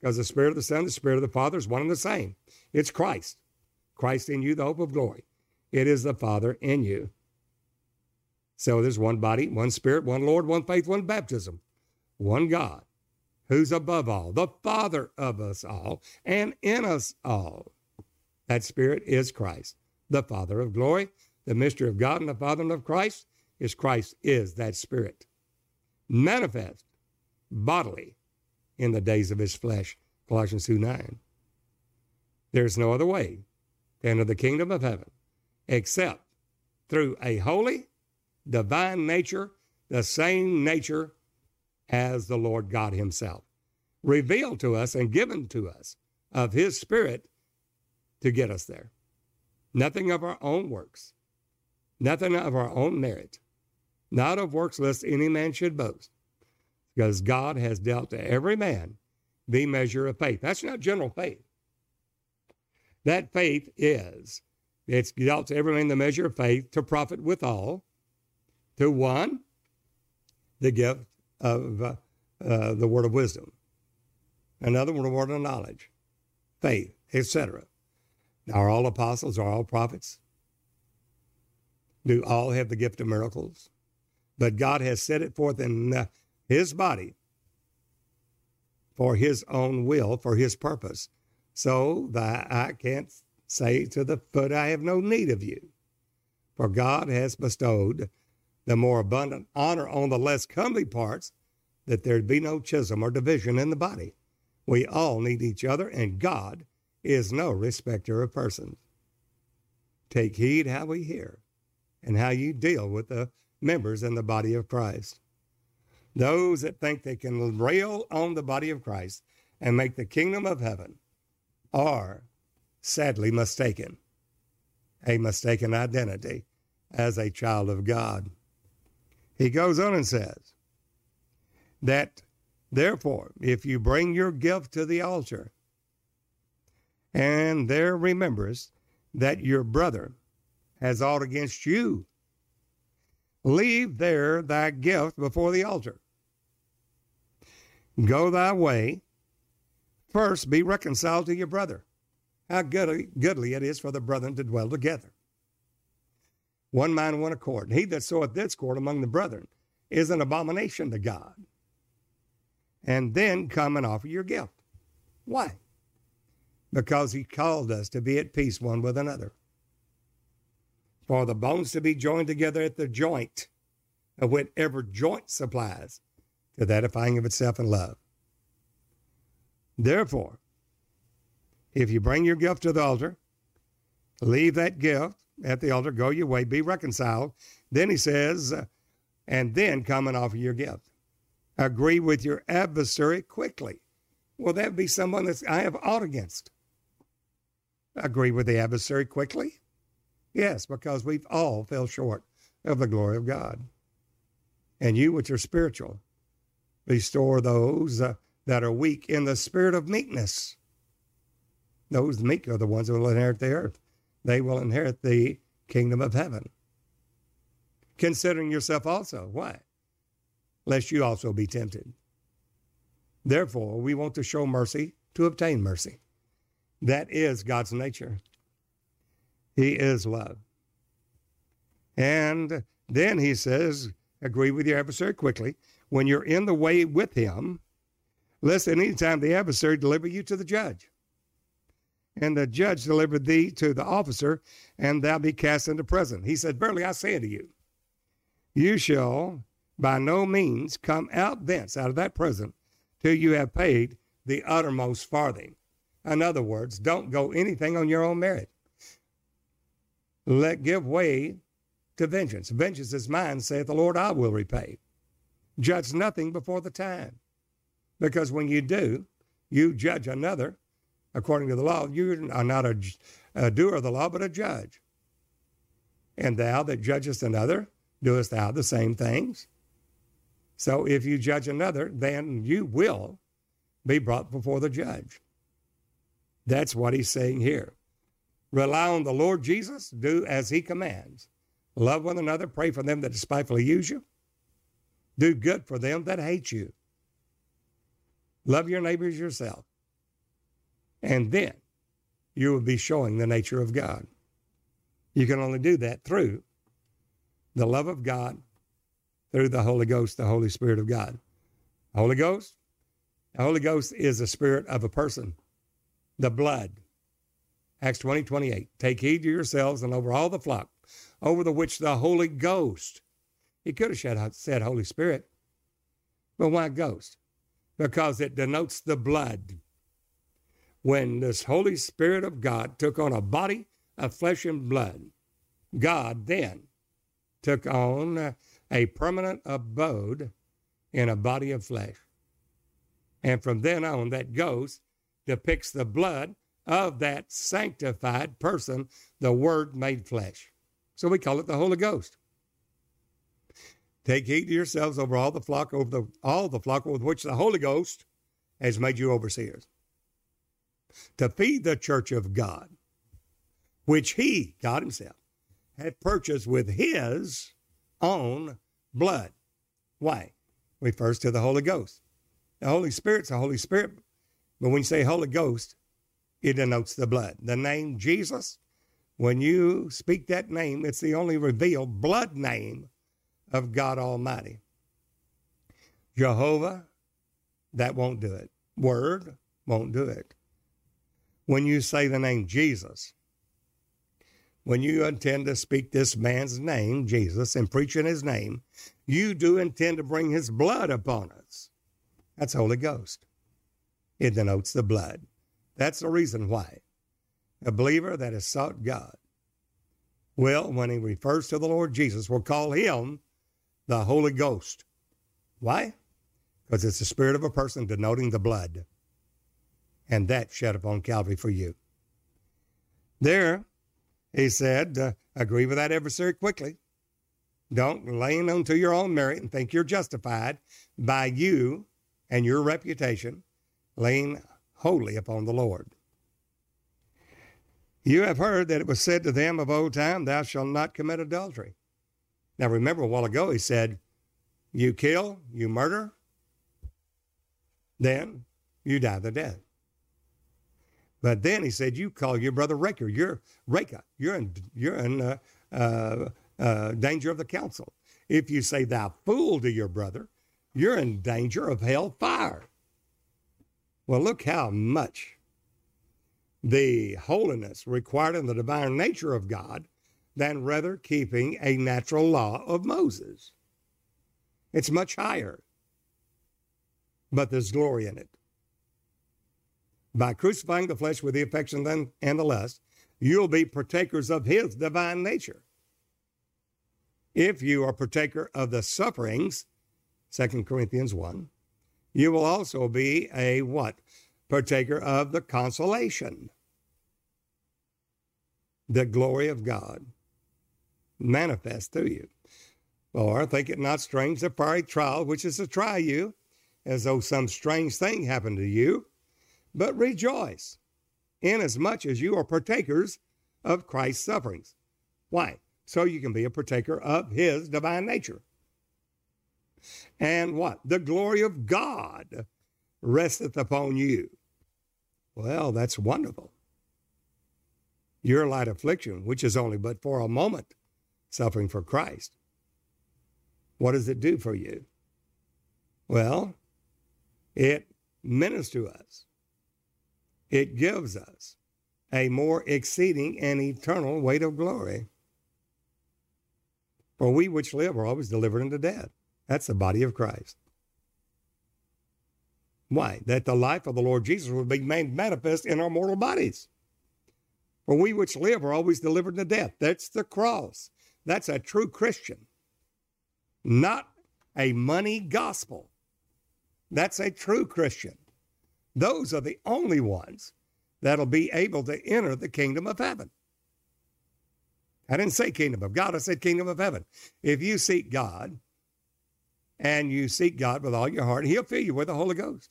Because the Spirit of the Son, the Spirit of the Father is one and the same. It's Christ. Christ in you, the hope of glory. It is the Father in you. So there's one body, one Spirit, one Lord, one faith, one baptism, one God, who's above all, the Father of us all, and in us all. That Spirit is Christ, the Father of glory. The mystery of God and the Father of Christ is Christ is that Spirit, manifest bodily in the days of his flesh, Colossians two nine. There's no other way to enter the kingdom of heaven except through a holy, divine nature, the same nature as the Lord God himself, revealed to us and given to us of his Spirit to get us there. Nothing of our own works, nothing of our own merit, not of works lest any man should boast, because God has dealt to every man the measure of faith. That's not general faith. That faith is, it's dealt to every man the measure of faith to profit withal, to one, the gift of uh, uh, the word of wisdom, another one, the word of knowledge, faith, et cetera. Are all apostles? Are all prophets? Do all have the gift of miracles? But God has set it forth in uh, his body for his own will, for his purpose. So that I can't say to the foot, I have no need of you. For God has bestowed the more abundant honor on the less comely parts, that there be no schism or division in the body. We all need each other, and God is no respecter of persons. Take heed how we hear and how you deal with the members in the body of Christ. Those that think they can rail on the body of Christ and make the kingdom of heaven are sadly mistaken, a mistaken identity as a child of God. He goes on and says that, therefore, if you bring your gift to the altar and there remembers that your brother has aught against you, leave there thy gift before the altar. Go thy way. First be reconciled to your brother. How goodly, goodly it is for the brethren to dwell together. One mind, one accord. He that soweth discord among the brethren is an abomination to God. And then come and offer your gift. Why? Because he called us to be at peace one with another. For the bones to be joined together at the joint, of whatever joint supplies, to that edifying of itself in love. Therefore, if you bring your gift to the altar, leave that gift at the altar, go your way, be reconciled. Then he says, and then come and offer your gift. Agree with your adversary quickly. Well, that be someone that I have aught against. Agree with the adversary quickly. Yes, because we've all fell short of the glory of God. And you, which are spiritual, restore those uh, that are weak in the spirit of meekness. Those meek are the ones who will inherit the earth. They will inherit the kingdom of heaven. Considering yourself also. Why? Lest you also be tempted. Therefore, we want to show mercy to obtain mercy. That is God's nature. He is love. And then he says, agree with your adversary quickly. When you're in the way with him, lest at any time the adversary deliver you to the judge. And the judge delivered thee to the officer, and thou be cast into prison. He said, verily I say unto you, you shall by no means come out thence, out of that prison, till you have paid the uttermost farthing. In other words, don't go anything on your own merit. Let give way to vengeance. Vengeance is mine, saith the Lord, I will repay. Judge nothing before the time. Because when you do, you judge another according to the law. You are not a, a doer of the law, but a judge. And thou that judgest another, doest thou the same things? So if you judge another, then you will be brought before the judge. That's what he's saying here. Rely on the Lord Jesus, do as he commands. Love one another, pray for them that despitefully use you. Do good for them that hate you. Love your neighbors yourself. And then you will be showing the nature of God. You can only do that through the love of God, through the Holy Ghost, the Holy Spirit of God. The Holy Ghost? The Holy Ghost is the spirit of a person, the blood. Acts twenty, twenty-eight, take heed to yourselves and over all the flock, over the which the Holy Ghost. He could have said Holy Spirit, but why ghost? Because it denotes the blood. When this Holy Spirit of God took on a body of flesh and blood, God then took on a permanent abode in a body of flesh. And from then on, that ghost depicts the blood of that sanctified person, the Word made flesh. So we call it the Holy Ghost. Take heed to yourselves over all the flock, over the, all the flock with which the Holy Ghost has made you overseers, to feed the church of God, which he, God himself, had purchased with his own blood. Why? Refers to the Holy Ghost. The Holy Spirit's the Holy Spirit, but when you say Holy Ghost, it denotes the blood. The name Jesus, when you speak that name, it's the only revealed blood name of God Almighty. Jehovah, that won't do it. Word won't do it. When you say the name Jesus, when you intend to speak this man's name, Jesus, and preach in his name, you do intend to bring his blood upon us. That's Holy Ghost. It denotes the blood. That's the reason why a believer that has sought God will, when he refers to the Lord Jesus, will call him the Holy Ghost. Why? Because it's the spirit of a person denoting the blood, and that shed upon Calvary for you. There, he said, uh, agree with that adversary quickly. Don't lean onto your own merit and think you're justified by you and your reputation. Lean wholly upon the Lord. You have heard that it was said to them of old time, thou shalt not commit adultery. Now remember a while ago he said, you kill, you murder, then you die the death. But then he said, you call your brother Raca, you're Raca, you're in, you're in uh, uh, uh, danger of the council. If you say thou fool to your brother, you're in danger of hell fire. Well, look how much the holiness required in the divine nature of God than rather keeping a natural law of Moses. It's much higher, but there's glory in it. By crucifying the flesh with the affections and the lust, you'll be partakers of his divine nature. If you are partaker of the sufferings, Second Corinthians one, you will also be a what? Partaker of the consolation. The glory of God manifest through you. Or think it not strange the fiery trial, which is to try you, as though some strange thing happened to you, but rejoice inasmuch as you are partakers of Christ's sufferings. Why? So you can be a partaker of his divine nature. And what? The glory of God resteth upon you. Well, that's wonderful. Your light affliction, which is only but for a moment, suffering for Christ. What does it do for you? Well, it ministers to us. It gives us a more exceeding and eternal weight of glory. For we which live are always delivered unto death. That's the body of Christ. Why? That the life of the Lord Jesus would be made manifest in our mortal bodies. For we which live are always delivered to death. That's the cross. That's a true Christian. Not a money gospel. That's a true Christian. Those are the only ones that'll be able to enter the kingdom of heaven. I didn't say kingdom of God. I said kingdom of heaven. If you seek God and you seek God with all your heart, he'll fill you with the Holy Ghost.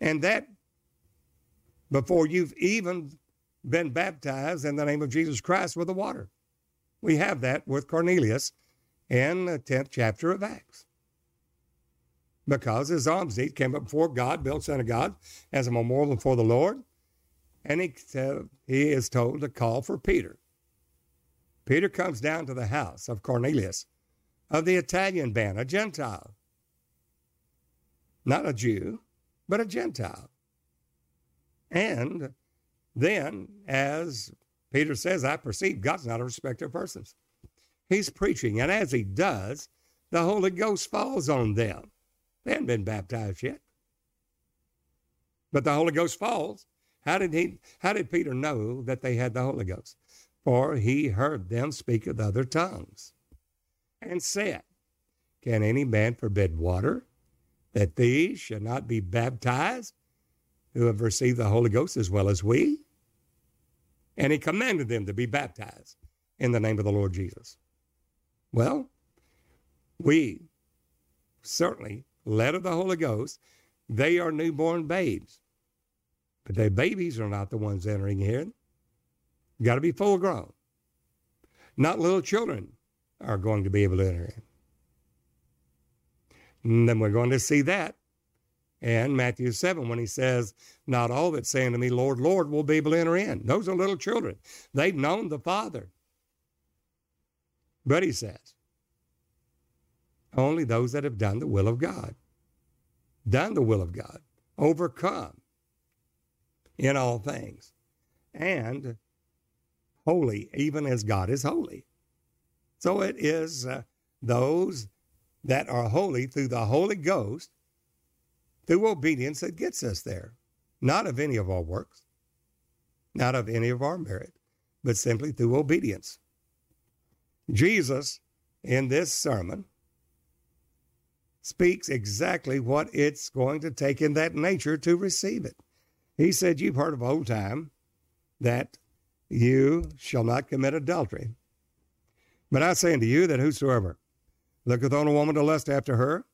And that before you've even been baptized in the name of Jesus Christ with the water. We have that with Cornelius in the tenth chapter of Acts. Because his alms deed came up before God, built synagogue as a memorial before the Lord. And he, uh, he is told to call for Peter. Peter comes down to the house of Cornelius, of the Italian band, a Gentile. Not a Jew, but a Gentile. And then, as Peter says, I perceive God's not a respecter of persons. He's preaching, and as he does, the Holy Ghost falls on them. They hadn't been baptized yet. But the Holy Ghost falls. How did he? How did Peter know that they had the Holy Ghost? For he heard them speak with other tongues and said, can any man forbid water that these should not be baptized who have received the Holy Ghost as well as we? And he commanded them to be baptized in the name of the Lord Jesus. Well, we certainly, led of the Holy Ghost, they are newborn babes. But their babies are not the ones entering here. Got to be full grown. Not little children are going to be able to enter in. And then we're going to see that in Matthew seven when he says, not all that say unto me, Lord, Lord, will be able to enter in. Those are little children. They've known the Father. But he says, only those that have done the will of God, done the will of God, overcome in all things, and holy, even as God is holy. So it is uh, those that are holy through the Holy Ghost, through obedience that gets us there, not of any of our works, not of any of our merit, but simply through obedience. Jesus, in this sermon, speaks exactly what it's going to take in that nature to receive it. He said, you've heard of old time that you shall not commit adultery. But I say unto you that whosoever looketh on a woman to lust after her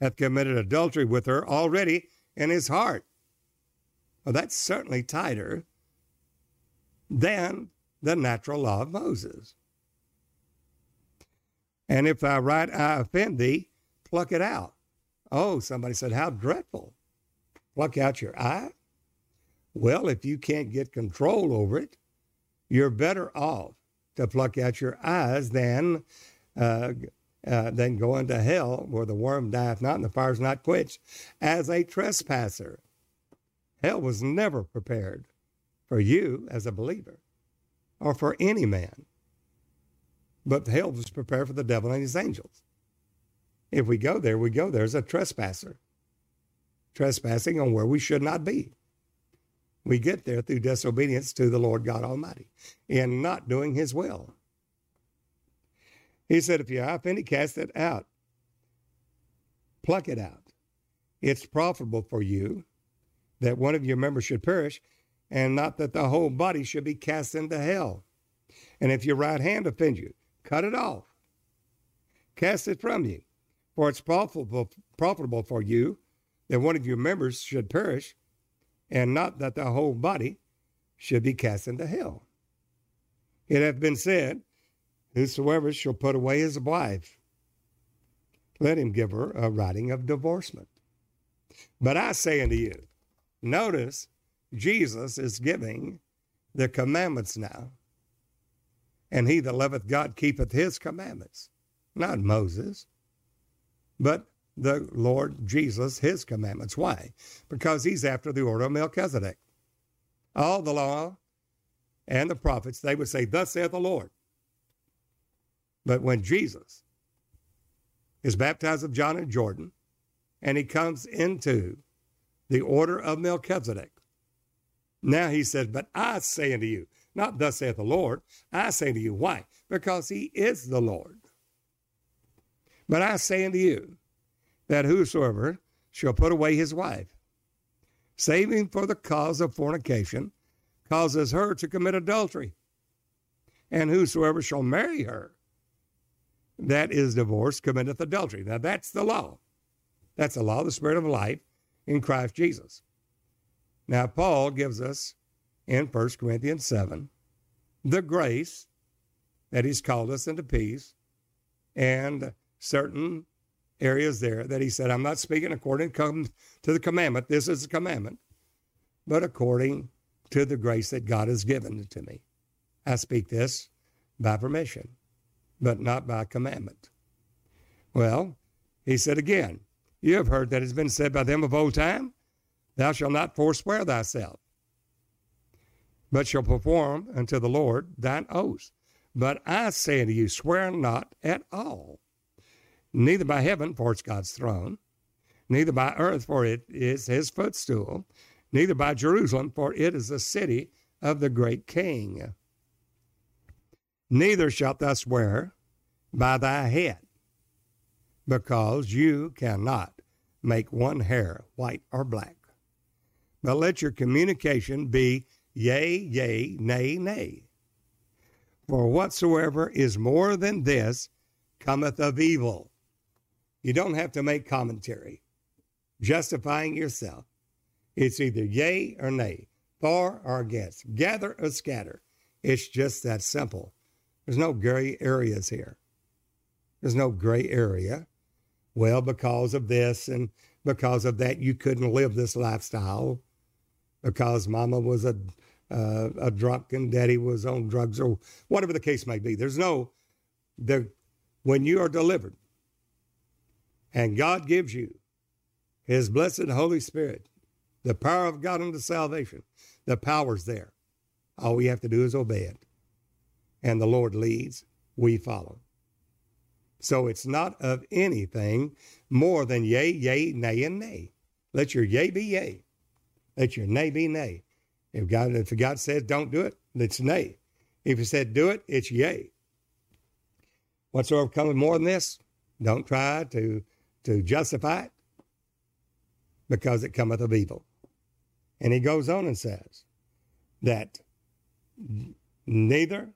hath committed adultery with her already in his heart. Well, that's certainly tighter than the natural law of Moses. And if thy right eye offend thee, pluck it out. Oh, somebody said, how dreadful. Pluck out your eye? Well, if you can't get control over it, you're better off to pluck out your eyes than, uh, uh, than go into hell where the worm dieth not and the fire is not quenched as a trespasser. Hell was never prepared for you as a believer or for any man. But hell was prepared for the devil and his angels. If we go there, we go there as a trespasser. Trespassing on where we should not be. We get there through disobedience to the Lord God Almighty and not doing his will. He said, if your eye offend thee, cast it out. Pluck it out. It's profitable for you that one of your members should perish and not that the whole body should be cast into hell. And if your right hand offend you, cut it off. Cast it from you. For it's profitable, profitable for you that one of your members should perish, and not that the whole body should be cast into hell. It hath been said, whosoever shall put away his wife, let him give her a writing of divorcement. But I say unto you, notice Jesus is giving the commandments now, and he that loveth God keepeth his commandments, not Moses, but the Lord Jesus, his commandments. Why? Because he's after the order of Melchizedek. All the law and the prophets, they would say, thus saith the Lord. But when Jesus is baptized of John in Jordan, and he comes into the order of Melchizedek, now he says, but I say unto you, not thus saith the Lord, I say to you. Why? Because he is the Lord. But I say unto you, that whosoever shall put away his wife, saving for the cause of fornication, causes her to commit adultery. And whosoever shall marry her that is divorced committeth adultery. Now that's the law. That's the law, the spirit of life in Christ Jesus. Now Paul gives us in First Corinthians seven the grace that he's called us into peace, and certain areas there that he said, I'm not speaking according to the commandment. This is the commandment, but according to the grace that God has given to me. I speak this by permission, but not by commandment. Well, he said again, you have heard that it's been said by them of old time, thou shalt not forswear thyself, but shall perform unto the Lord thine oaths. But I say unto you, swear not at all, neither by heaven, for it's God's throne, neither by earth, for it is his footstool, neither by Jerusalem, for it is the city of the great king. Neither shalt thou swear by thy head, because you cannot make one hair white or black. But let your communication be yea, yea, nay, nay. For whatsoever is more than this cometh of evil. You don't have to make commentary justifying yourself. It's either yea or nay, for or against, gather or scatter. It's just that simple. There's no gray areas here. There's no gray area. Well, because of this and because of that, you couldn't live this lifestyle because mama was a, uh, a drunk and daddy was on drugs or whatever the case may be. There's no, there, when you are delivered and God gives you his blessed Holy Spirit, the power of God unto salvation, the power's there. All we have to do is obey it. And the Lord leads, we follow. So it's not of anything more than yea, yea, nay, and nay. Let your yea be yea. Let your nay be nay. If God, if God says don't do it, it's nay. If he said do it, it's yea. Whatsoever cometh more than this, don't try to, to justify it, because it cometh of evil. And he goes on and says that neither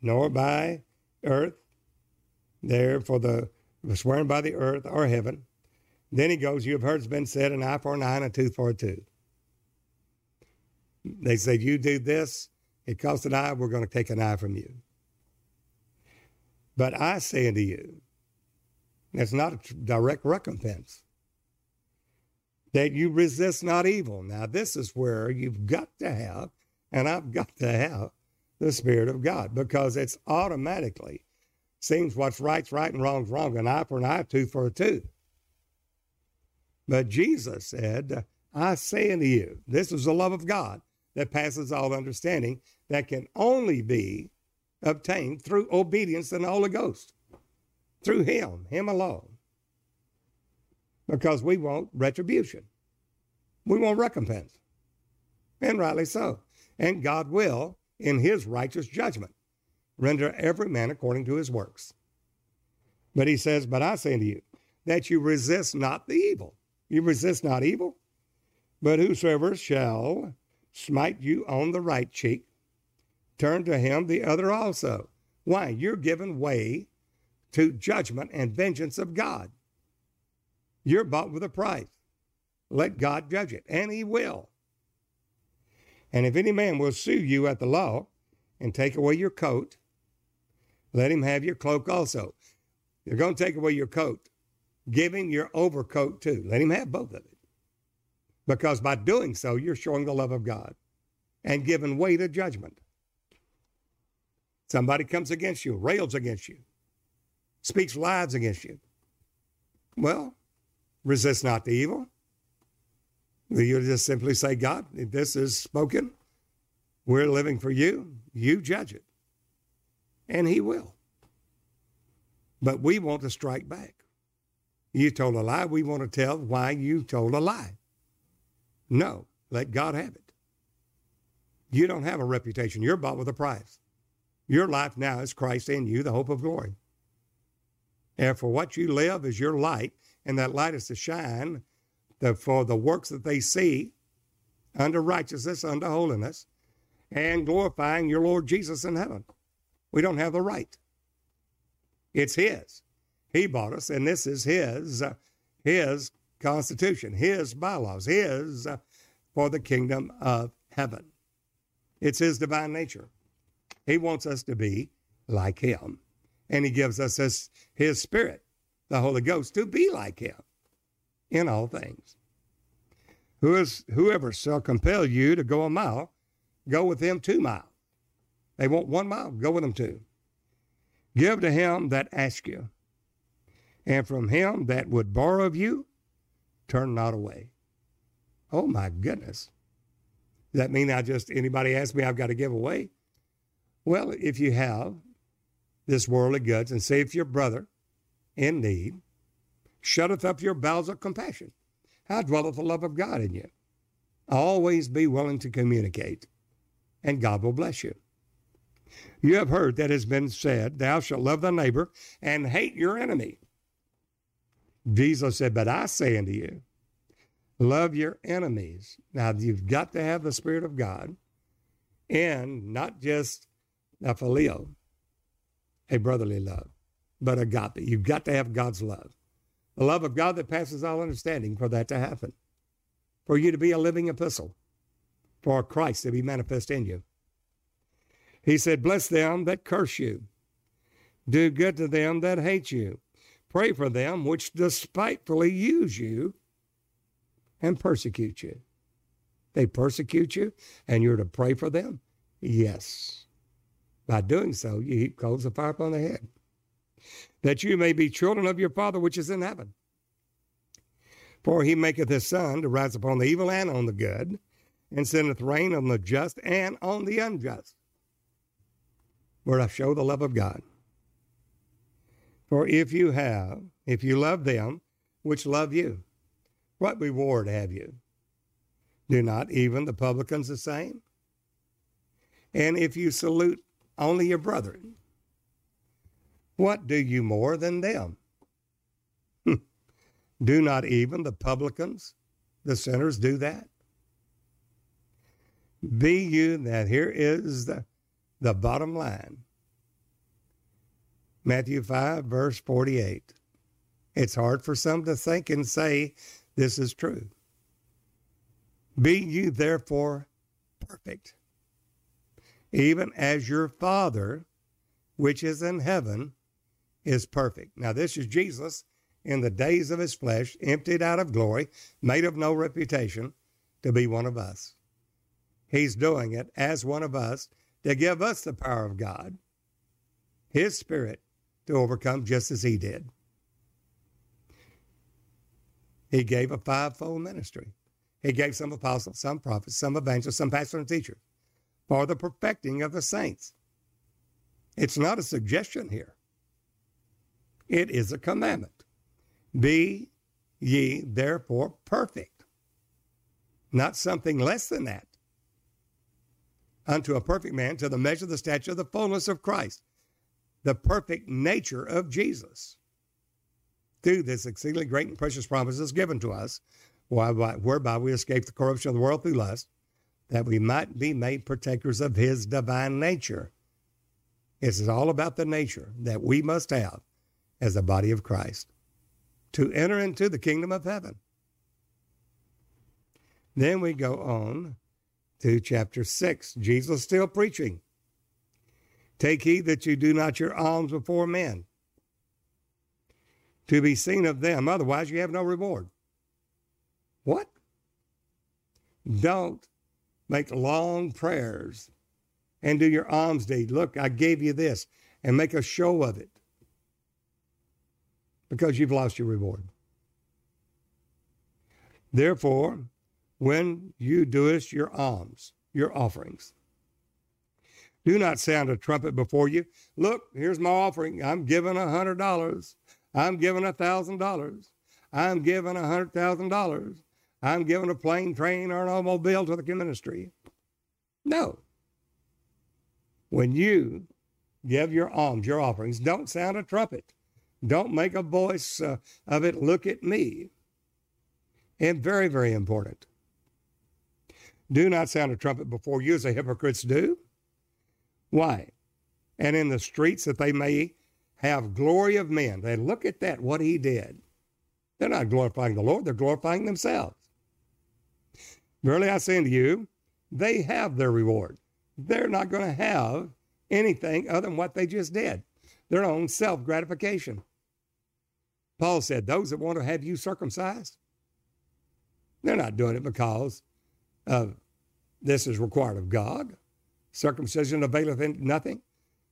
nor by earth, there for the swearing by the earth or heaven. Then he goes, you have heard it's been said, an eye for an eye and a tooth for a tooth. They said, you do this, it costs an eye, we're going to take an eye from you. But I say unto you, that's not a direct recompense, that you resist not evil. Now, this is where you've got to have, and I've got to have, the Spirit of God, because it's automatically seems what's right's right and wrong's wrong, an eye for an eye, tooth for a tooth. But Jesus said, I say unto you, this is the love of God that passes all understanding, that can only be obtained through obedience in the Holy Ghost, through him, him alone, because we want retribution. We want recompense, and rightly so. And God will, in his righteous judgment, render every man according to his works. But he says, but I say unto you, that you resist not the evil. You resist not evil, but whosoever shall smite you on the right cheek, turn to him the other also. Why? You're giving way to judgment and vengeance of God. You're bought with a price. Let God judge it, and he will. And if any man will sue you at the law and take away your coat, let him have your cloak also. They're going to take away your coat. Give him your overcoat too. Let him have both of it. Because by doing so, you're showing the love of God and giving way to judgment. Somebody comes against you, rails against you, speaks lies against you. Well, resist not the evil. You just simply say, God, if this is spoken, we're living for you. You judge it. And he will. But we want to strike back. You told a lie. We want to tell why you told a lie. No, let God have it. You don't have a reputation. You're bought with a price. Your life now is Christ in you, the hope of glory. And for what you live is your light, and that light is to shine the, for the works that they see under righteousness, under holiness, and glorifying your Lord Jesus in heaven. We don't have the right. It's his. He bought us, and this is his, uh, his constitution, his bylaws, his uh, for the kingdom of heaven. It's his divine nature. He wants us to be like him, and he gives us his, his spirit, the Holy Ghost, to be like him in all things. Who is, whoever shall compel you to go a mile, go with him two miles. They want one mile, go with them two. Give to him that asks you, and from him that would borrow of you, turn not away. Oh my goodness. Does that mean I just, anybody asks me, I've got to give away? Well, if you have this worldly goods, and say if your brother in need, shutteth up your bowels of compassion, how dwelleth the love of God in you? Always be willing to communicate, and God will bless you. You have heard that has been said, thou shalt love thy neighbor and hate your enemy. Jesus said, but I say unto you, love your enemies. Now, you've got to have the Spirit of God and not just a phileo, a brotherly love, but agape. You've got to have God's love, the love of God that passes all understanding for that to happen, for you to be a living epistle, for Christ to be manifest in you. He said, bless them that curse you. Do good to them that hate you. Pray for them which despitefully use you and persecute you. They persecute you and you're to pray for them? Yes. By doing so, you heap coals of fire upon the head. That you may be children of your Father which is in heaven. For he maketh his sun to rise upon the evil and on the good, and sendeth rain on the just and on the unjust. Where I show the love of God. For if you have, if you love them which love you, what reward have you? Do not even the publicans the same? And if you salute only your brethren, what do you more than them? Do not even the publicans, the sinners, do that? Be you that here is the, the bottom line. Matthew five, verse forty-eight. It's hard for some to think and say this is true. Be you therefore perfect, even as your Father, which is in heaven, is perfect. Now this is Jesus in the days of his flesh, emptied out of glory, made of no reputation, to be one of us. He's doing it as one of us to give us the power of God, his Spirit, to overcome just as he did. He gave a fivefold ministry. He gave some apostles, some prophets, some evangelists, some pastors and teachers for the perfecting of the saints. It's not a suggestion here. It is a commandment. Be ye therefore perfect. Not something less than that. Unto a perfect man, to the measure of the stature of the fullness of Christ. The perfect nature of Jesus through this exceedingly great and precious promises given to us, whereby we escape the corruption of the world through lust, that we might be made partakers of his divine nature. This is all about the nature that we must have as the body of Christ to enter into the kingdom of heaven. Then we go on to chapter six, Jesus still preaching. Take heed that you do not your alms before men, to be seen of them. Otherwise, you have no reward. What? Don't make long prayers and do your alms deed. Look, I gave you this, and make a show of it, because you've lost your reward. Therefore, when you doest your alms, your offerings, do not sound a trumpet before you. Look, here's my offering. I'm giving a hundred dollars. I'm giving a thousand dollars. I'm giving a hundred thousand dollars. I'm giving a plane, train, or an automobile to the ministry. No. When you give your alms, your offerings, don't sound a trumpet. Don't make a voice uh, of it. Look at me. And very, very important. Do not sound a trumpet before you as the hypocrites do. Why? And in the streets that they may have glory of men. They look at that, what he did. They're not glorifying the Lord. They're glorifying themselves. Verily I say unto you, they have their reward. They're not going to have anything other than what they just did. Their own self-gratification. Paul said, those that want to have you circumcised, they're not doing it because of this is required of God. Circumcision availeth nothing.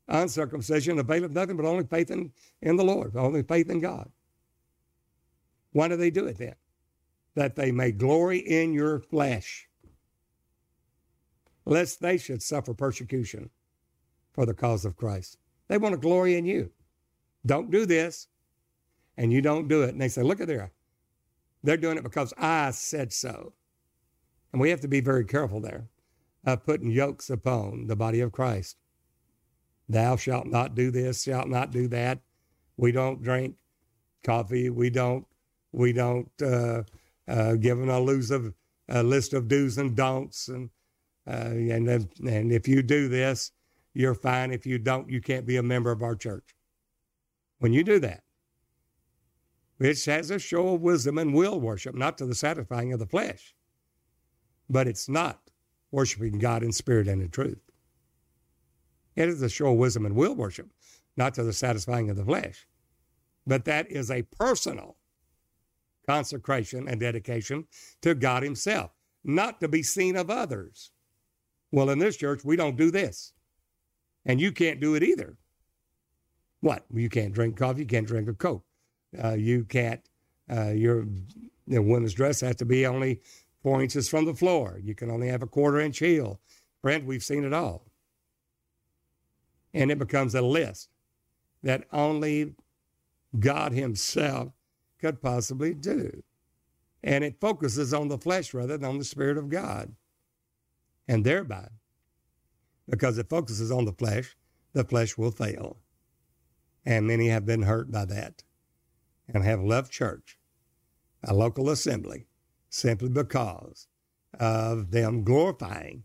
Uncircumcision availeth nothing, but only faith in, in the Lord, only faith in God. Why do they do it then? That they may glory in your flesh, lest they should suffer persecution for the cause of Christ. They want to glory in you. Don't do this, and you don't do it. And they say, look at there. They're doing it because I said so. And we have to be very careful there of putting yokes upon the body of Christ. Thou shalt not do this, shalt not do that. We don't drink coffee. We don't we don't uh, uh, give an elusive uh, list of do's and don'ts. And, uh, and, and if you do this, you're fine. If you don't, you can't be a member of our church. When you do that, which has a show of wisdom and will worship, not to the satisfying of the flesh, but it's not worshiping God in spirit and in truth. It is a show of wisdom and will worship, not to the satisfying of the flesh, but that is a personal consecration and dedication to God himself, not to be seen of others. Well, in this church, we don't do this. And you can't do it either. What? You can't drink coffee. You can't drink a Coke. Uh, you can't, uh, your the women's dress has to be only four inches from the floor. You can only have a quarter inch heel. Friend, we've seen it all. And it becomes a list that only God himself could possibly do. And it focuses on the flesh rather than on the Spirit of God. And thereby, because it focuses on the flesh, the flesh will fail. And many have been hurt by that and have left church, a local assembly, simply because of them glorifying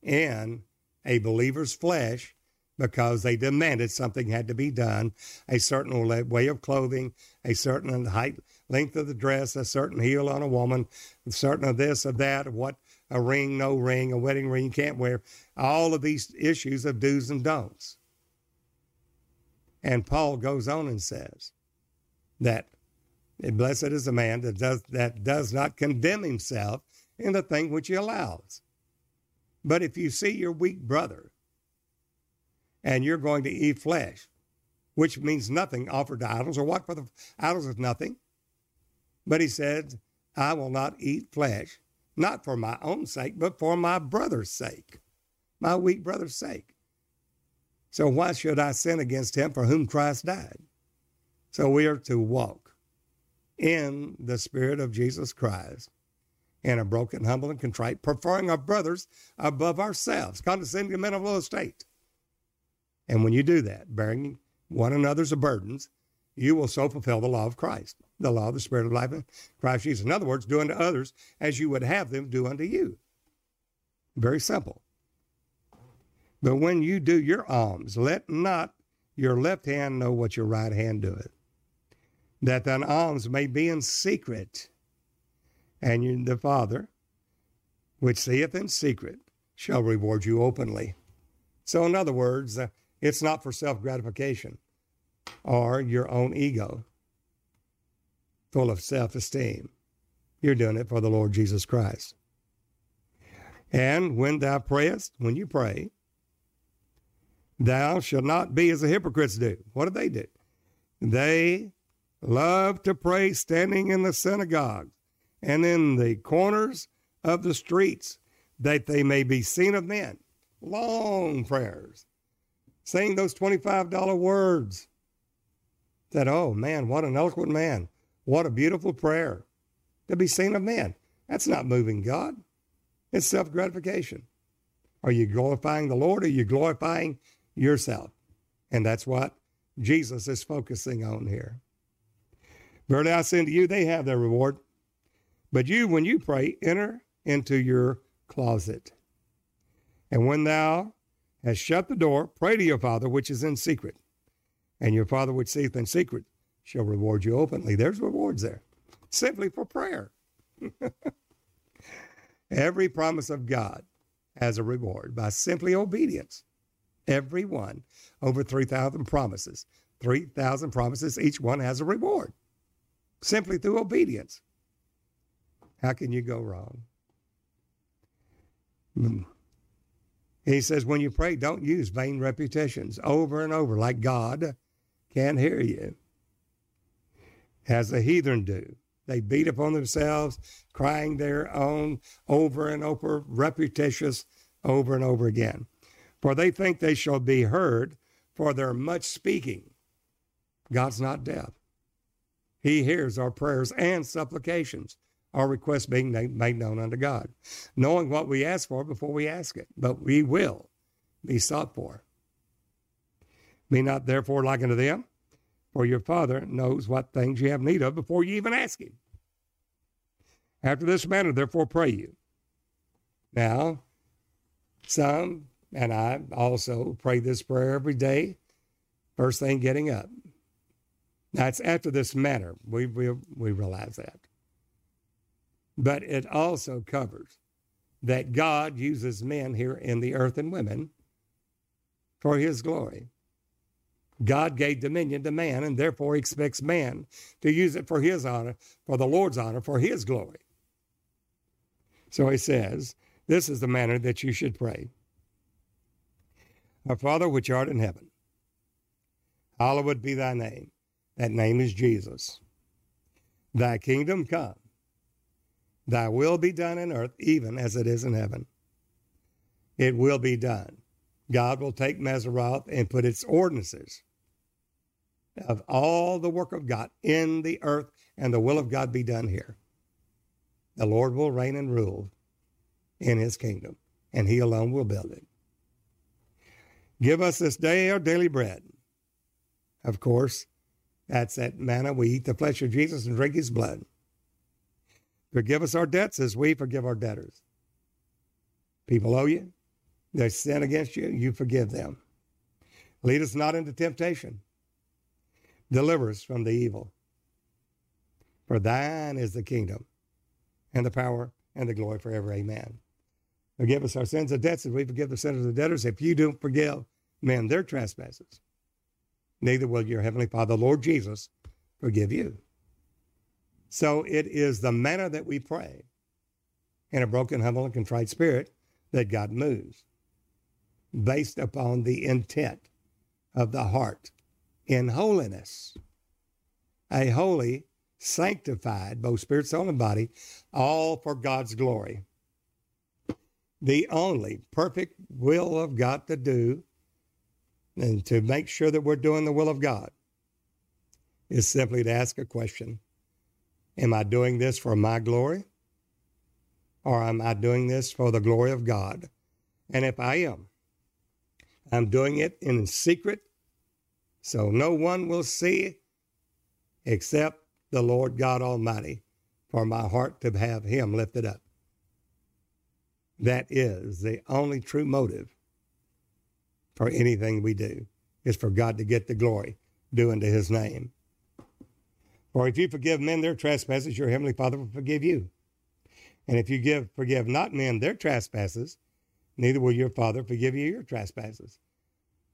in a believer's flesh because they demanded something had to be done, a certain way of clothing, a certain height, length of the dress, a certain heel on a woman, a certain of this, of that, of what, a ring, no ring, a wedding ring you can't wear, all of these issues of do's and don'ts. And Paul goes on and says that blessed is the man that does, that does not condemn himself in the thing which he allows. But if you see your weak brother and you're going to eat flesh, which means nothing offered to idols, or what for the idols is nothing, but he said, I will not eat flesh, not for my own sake, but for my brother's sake, my weak brother's sake. So why should I sin against him for whom Christ died? So we are to walk in the Spirit of Jesus Christ in a broken, humble, and contrite, preferring our brothers above ourselves, condescending to men of low estate. And when you do that, bearing one another's burdens, you will so fulfill the law of Christ, the law of the Spirit of life in Christ Jesus. In other words, do unto others as you would have them do unto you. Very simple. But when you do your alms, let not your left hand know what your right hand doeth, that thine alms may be in secret, and you, the Father, which seeth in secret, shall reward you openly. So in other words, uh, it's not for self-gratification or your own ego full of self-esteem. You're doing it for the Lord Jesus Christ. And when thou prayest, when you pray, thou shalt not be as the hypocrites do. What do they do? They love to pray standing in the synagogues and in the corners of the streets, that they may be seen of men. Long prayers. Saying those twenty-five dollar words. That, oh man, what an eloquent man. What a beautiful prayer. To be seen of men. That's not moving God. It's self-gratification. Are you glorifying the Lord, or are you glorifying yourself? And that's what Jesus is focusing on here. Verily I say unto you, they have their reward. But you, when you pray, enter into your closet. And when thou hast shut the door, pray to your Father which is in secret. And your Father which seeth in secret shall reward you openly. There's rewards there, simply for prayer. Every promise of God has a reward by simply obedience. Every one, over three thousand promises. three thousand promises, each one has a reward, simply through obedience. How can you go wrong? Mm. He says, when you pray, don't use vain repetitions over and over, like God can't hear you, as the heathen do. They beat upon themselves, crying their own over and over, repetitious over and over again. For they think they shall be heard for their much speaking. God's not deaf. He hears our prayers and supplications, our requests being made known unto God, knowing what we ask for before we ask it, but we will be sought for. Be not therefore like unto them, for your Father knows what things you have need of before you even ask him. After this manner, therefore, pray you. Now, some, and I also pray this prayer every day, first thing getting up. Now, it's after this manner. We, we, we realize that. But it also covers that God uses men here in the earth and women for his glory. God gave dominion to man and therefore expects man to use it for his honor, for the Lord's honor, for his glory. So he says, this is the manner that you should pray. Our Father which art in heaven, hallowed be thy name. That name is Jesus. Thy kingdom come. Thy will be done in earth, even as it is in heaven. It will be done. God will take Maseroth and put its ordinances of all the work of God in the earth, and the will of God be done here. The Lord will reign and rule in his kingdom, and he alone will build it. Give us this day our daily bread. Of course, that's that manna. We eat the flesh of Jesus and drink his blood. Forgive us our debts as we forgive our debtors. People owe you. They sin against you. You forgive them. Lead us not into temptation. Deliver us from the evil. For thine is the kingdom and the power and the glory forever. Amen. Forgive us our sins and debts as we forgive the sinners and debtors. If you don't forgive men their trespasses, neither will your heavenly Father, Lord Jesus, forgive you. So it is the manner that we pray in a broken, humble, and contrite spirit that God moves, based upon the intent of the heart in holiness, a holy, sanctified, both spirit, soul, and body, all for God's glory. The only perfect will of God to do and to make sure that we're doing the will of God is simply to ask a question. Am I doing this for my glory? Or am I doing this for the glory of God? And if I am, I'm doing it in secret, so no one will see except the Lord God Almighty, for my heart to have him lifted up. That is the only true motive for anything we do, is for God to get the glory due unto his name. For if you forgive men their trespasses, your heavenly Father will forgive you. And if you give, forgive not men their trespasses, neither will your Father forgive you your trespasses.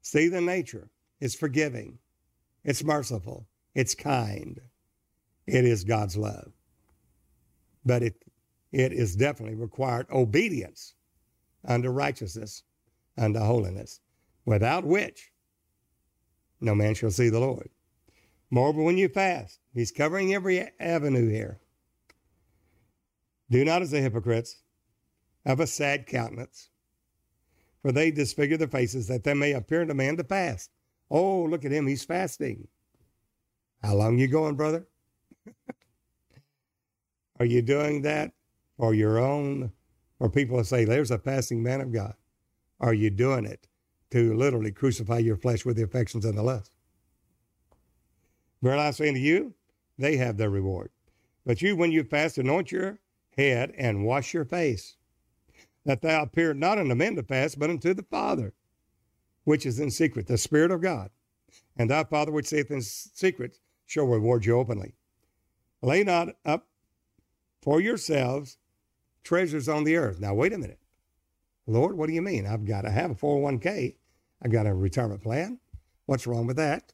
See the nature. It's forgiving. It's merciful. It's kind. It is God's love. But it, it is definitely required obedience unto righteousness, unto holiness, without which no man shall see the Lord. Moreover, when you fast, he's covering every avenue here. Do not as the hypocrites, of a sad countenance, for they disfigure their faces that they may appear unto man to fast. Oh, look at him, he's fasting. How long you going, brother? Are you doing that for your own, or people say, there's a fasting man of God? Are you doing it to literally crucify your flesh with the affections and the lust? Verily I say unto you, they have their reward. But you, when you fast, anoint your head and wash your face, that thou appear not unto men to fast, but unto the Father, which is in secret, the Spirit of God. And thy Father which saith in secret shall reward you openly. Lay not up for yourselves treasures on the earth. Now, wait a minute. Lord, what do you mean? I've got to have a four oh one k. I've got a retirement plan. What's wrong with that?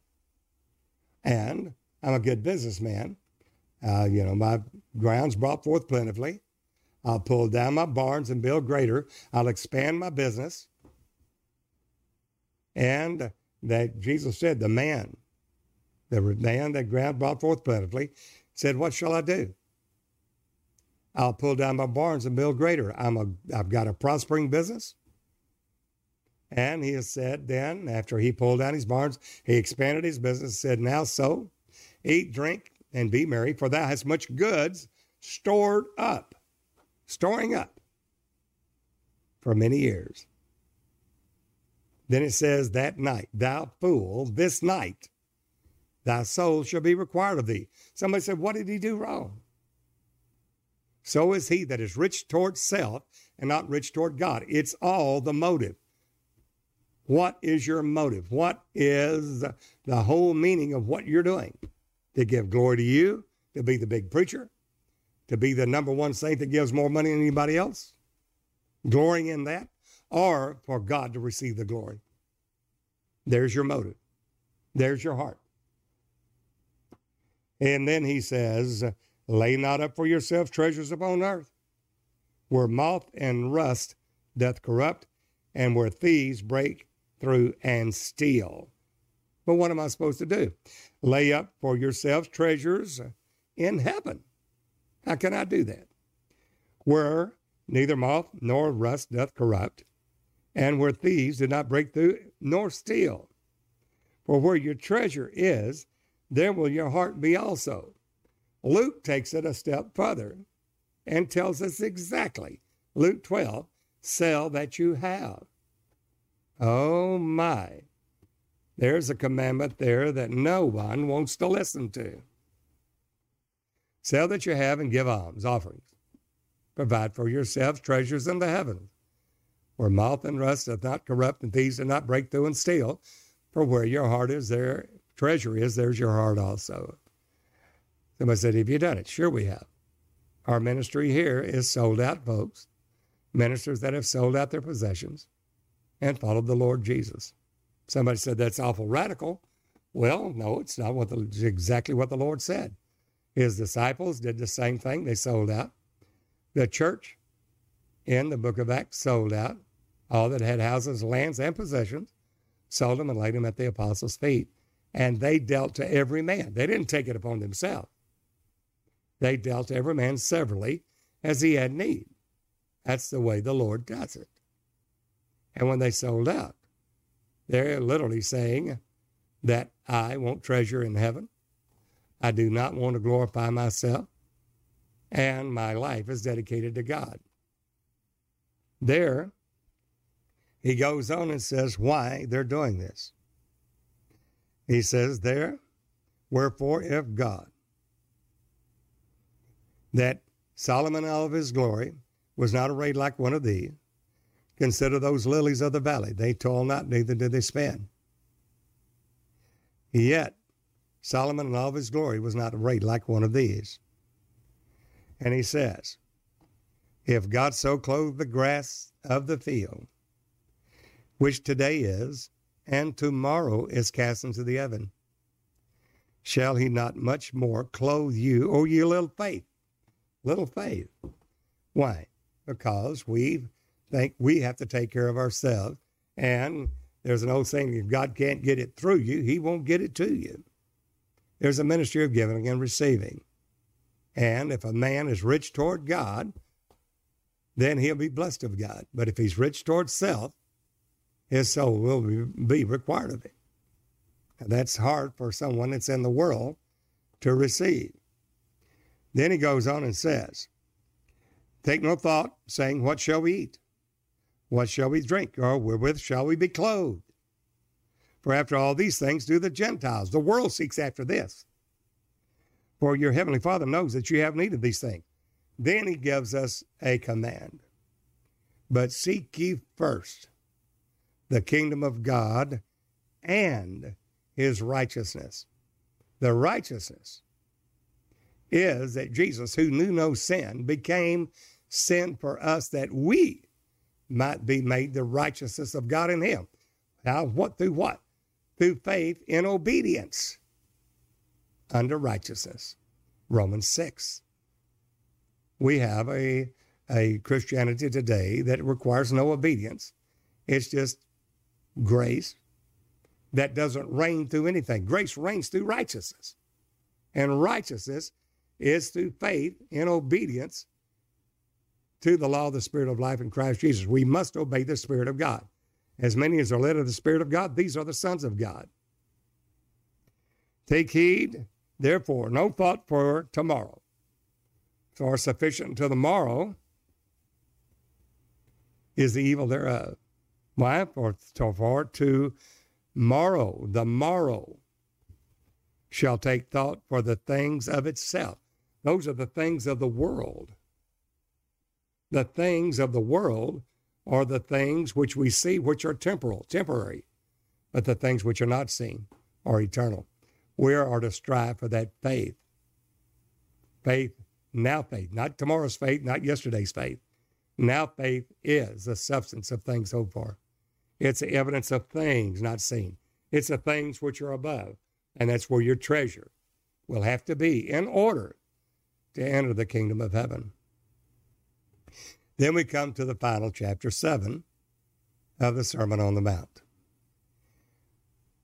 And I'm a good businessman. Uh, you know, my grounds brought forth plentifully. I'll pull down my barns and build greater. I'll expand my business. And that Jesus said, the man, the man that ground brought forth plentifully, said, what shall I do? I'll pull down my barns and build greater. I'm a, I've got a prospering business. And he has said then, after he pulled down his barns, he expanded his business, said, now sow, eat, drink, and be merry, for thou hast much goods stored up, storing up for many years. Then it says, that night, thou fool, this night, thy soul shall be required of thee. Somebody said, what did he do wrong? So is he that is rich toward self and not rich toward God. It's all the motive. What is your motive? What is the whole meaning of what you're doing? To give glory to you, to be the big preacher, to be the number one saint that gives more money than anybody else, glorying in that, or for God to receive the glory. There's your motive. There's your heart. And then he says, lay not up for yourself treasures upon earth, where moth and rust doth corrupt, and where thieves break through and steal. But what am I supposed to do? Lay up for yourselves treasures in heaven. How can I do that? Where neither moth nor rust doth corrupt, and where thieves do not break through nor steal. For where your treasure is, there will your heart be also. Luke takes it a step further and tells us exactly. Luke twelve, sell that you have. Oh my. There's a commandment there that no one wants to listen to. Sell that you have and give alms, offerings. Provide for yourselves treasures in the heavens, where moth and rust doth not corrupt, and thieves do not break through and steal. For where your heart is, there treasure is, there's your heart also. Somebody said, have you done it? Sure we have. Our ministry here is sold out, folks. Ministers that have sold out their possessions and followed the Lord Jesus. Somebody said, that's awful radical. Well, no, it's not what the, exactly what the Lord said. His disciples did the same thing. They sold out. The church in the book of Acts sold out. All that had houses, lands, and possessions, sold them and laid them at the apostles' feet. And they dealt to every man. They didn't take it upon themselves. They dealt to every man severally as he had need. That's the way the Lord does it. And when they sold out, they're literally saying that I want treasure in heaven. I do not want to glorify myself. And my life is dedicated to God. There, he goes on and says why they're doing this. He says there, wherefore if God, that Solomon in all of his glory was not arrayed like one of these, consider those lilies of the valley. They toil not, neither did they spin. Yet, Solomon in all of his glory was not arrayed like one of these. And he says, if God so clothed the grass of the field, which today is, and tomorrow is cast into the oven, shall he not much more clothe you, O ye little faith? Little faith. Why? Because we think we have to take care of ourselves. And there's an old saying, if God can't get it through you, he won't get it to you. There's a ministry of giving and receiving. And if a man is rich toward God, then he'll be blessed of God. But if he's rich toward self, his soul will be required of him. And that's hard for someone that's in the world to receive. Then he goes on and says, take no thought, saying, what shall we eat? What shall we drink? Or wherewith shall we be clothed? For after all these things do the Gentiles. The world seeks after this. for your heavenly Father knows that you have need of these things. Then he gives us a command. But seek ye first the kingdom of God and his righteousness. The righteousness is that Jesus, who knew no sin, became sin for us that we might be made the righteousness of God in him. Now, what through what? Through faith in obedience under righteousness. Romans six. We have a, a Christianity today that requires no obedience. It's just grace that doesn't reign through anything. Grace reigns through righteousness. And righteousness is through faith in obedience to the law of the Spirit of life in Christ Jesus. We must obey the Spirit of God. As many as are led of the Spirit of God, these are the sons of God. Take heed, therefore, no thought for tomorrow, for sufficient to the morrow is the evil thereof. Why? For, for tomorrow, the morrow shall take thought for the things of itself. Those are the things of the world. The things of the world are the things which we see, which are temporal, temporary, but the things which are not seen are eternal. We are to strive for that faith. Faith, now faith, not tomorrow's faith, not yesterday's faith. Now faith is the substance of things hoped for. It's the evidence of things not seen. It's the things which are above, and that's where your treasure will have to be in order to enter the kingdom of heaven. Then we come to the final chapter seven of the Sermon on the Mount.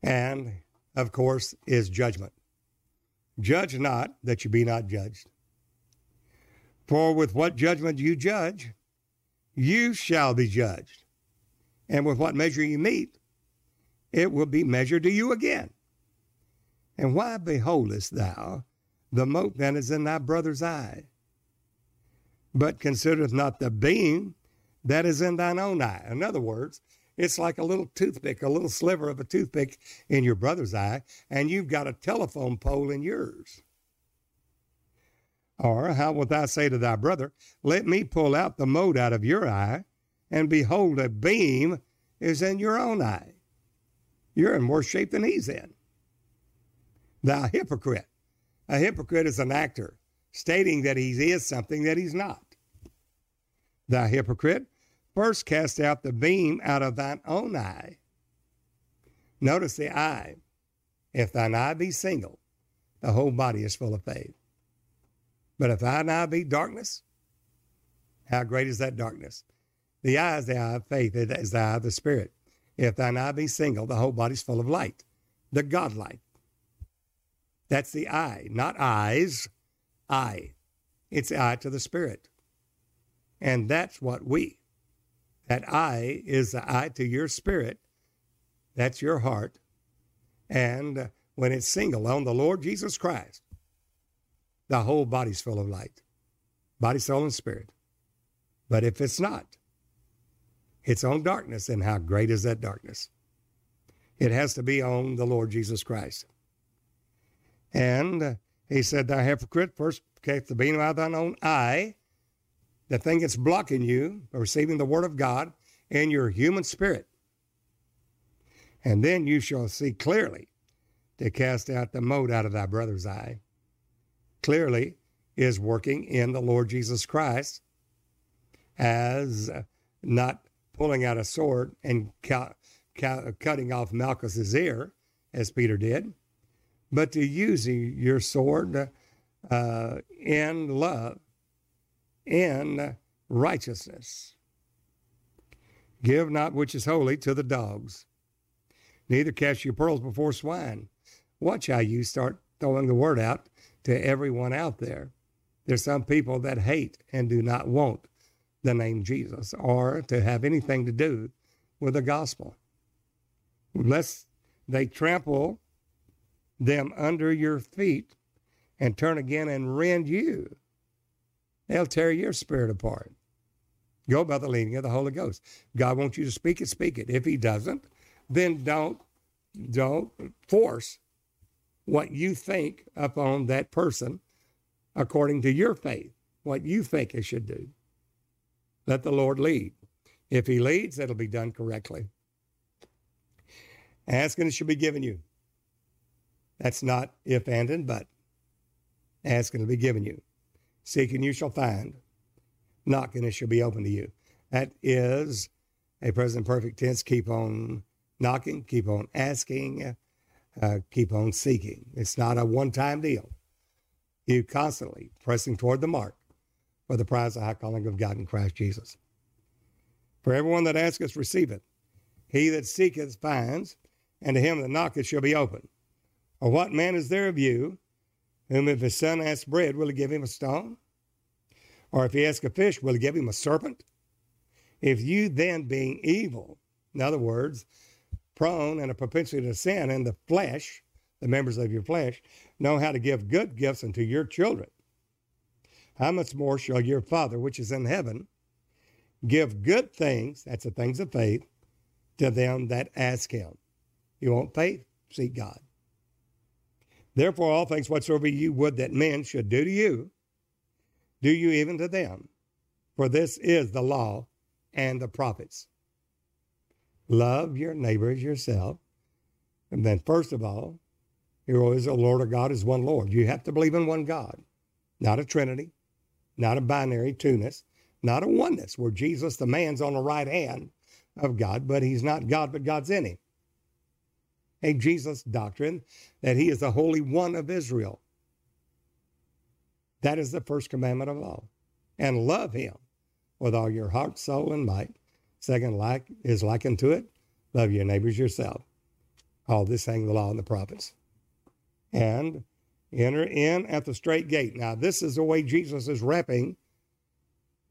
And, of course, is judgment. Judge not that you be not judged. For with what judgment you judge, you shall be judged. And with what measure you meet, it will be measured to you again. And why beholdest thou the mote that is in thy brother's eye, but considereth not the beam that is in thine own eye? In other words, it's like a little toothpick, a little sliver of a toothpick in your brother's eye, and you've got a telephone pole in yours. Or how wilt thou say to thy brother, let me pull out the mote out of your eye, and behold, a beam is in your own eye? You're in worse shape than he's in. Thou hypocrite. A hypocrite is an actor stating that he is something that he's not. Thou hypocrite, first cast out the beam out of thine own eye. Notice the eye. If thine eye be single, the whole body is full of faith. But if thine eye be darkness, how great is that darkness? The eye is the eye of faith. It is the eye of the Spirit. If thine eye be single, the whole body is full of light, the God light. That's the eye, not eyes. Eye. It's the eye to the Spirit. And that's what we. That eye is the eye to your spirit. That's your heart. And when it's single on the Lord Jesus Christ, the whole body's full of light. Body, soul, and spirit. But if it's not, it's on darkness. And how great is that darkness? It has to be on the Lord Jesus Christ. And he said, thou hypocrite, first cast the beam out of thine own eye. The thing that's blocking you, receiving the word of God in your human spirit. And then you shall see clearly to cast out the mote out of thy brother's eye. Clearly is working in the Lord Jesus Christ as not pulling out a sword and ca- ca- cutting off Malchus's ear, as Peter did, but to use your sword uh, in love, in righteousness. Give not which is holy to the dogs, neither cast your pearls before swine. Watch how you start throwing the word out to everyone out there. There's some people that hate and do not want the name Jesus or to have anything to do with the gospel. Lest they trample them under your feet and turn again and rend you. They'll tear your spirit apart. Go by the leading of the Holy Ghost. God wants you to speak it, speak it. If he doesn't, then don't, don't force what you think upon that person according to your faith, what you think it should do. Let the Lord lead. If he leads, it'll be done correctly. Ask and it shall be given you. That's not if and and but. Ask and it'll be given you. Seek and you shall find. Knock and it shall be open to you. That is a present perfect tense. Keep on knocking, keep on asking, uh, keep on seeking. It's not a one-time deal. You constantly pressing toward the mark for the prize of the high calling of God in Christ Jesus. For everyone that asketh receiveth. He that seeketh finds, and to him that knocketh shall be open. Or what man is there of you, whom if his son asks bread, will he give him a stone? Or if he asks a fish, will he give him a serpent? If you then being evil, in other words, prone and a propensity to sin in the flesh, the members of your flesh, know how to give good gifts unto your children, how much more shall your Father, which is in heaven, give good things, that's the things of faith, to them that ask him. You want faith? Seek God. Therefore, all things whatsoever you would that men should do to you, do you even to them. For this is the law and the prophets. Love your neighbor as yourself. And then first of all, Hear, O Israel, Lord our God is one Lord. You have to believe in one God, not a trinity, not a binary two-ness, not a oneness where Jesus, the man's on the right hand of God, but he's not God, but God's in him. A Jesus doctrine that he is the Holy One of Israel. That is the first commandment of all. And love him with all your heart, soul, and might. Second like is likened to it. Love your neighbors yourself. All this hang the law and the prophets. And enter in at the straight gate. Now, this is the way Jesus is wrapping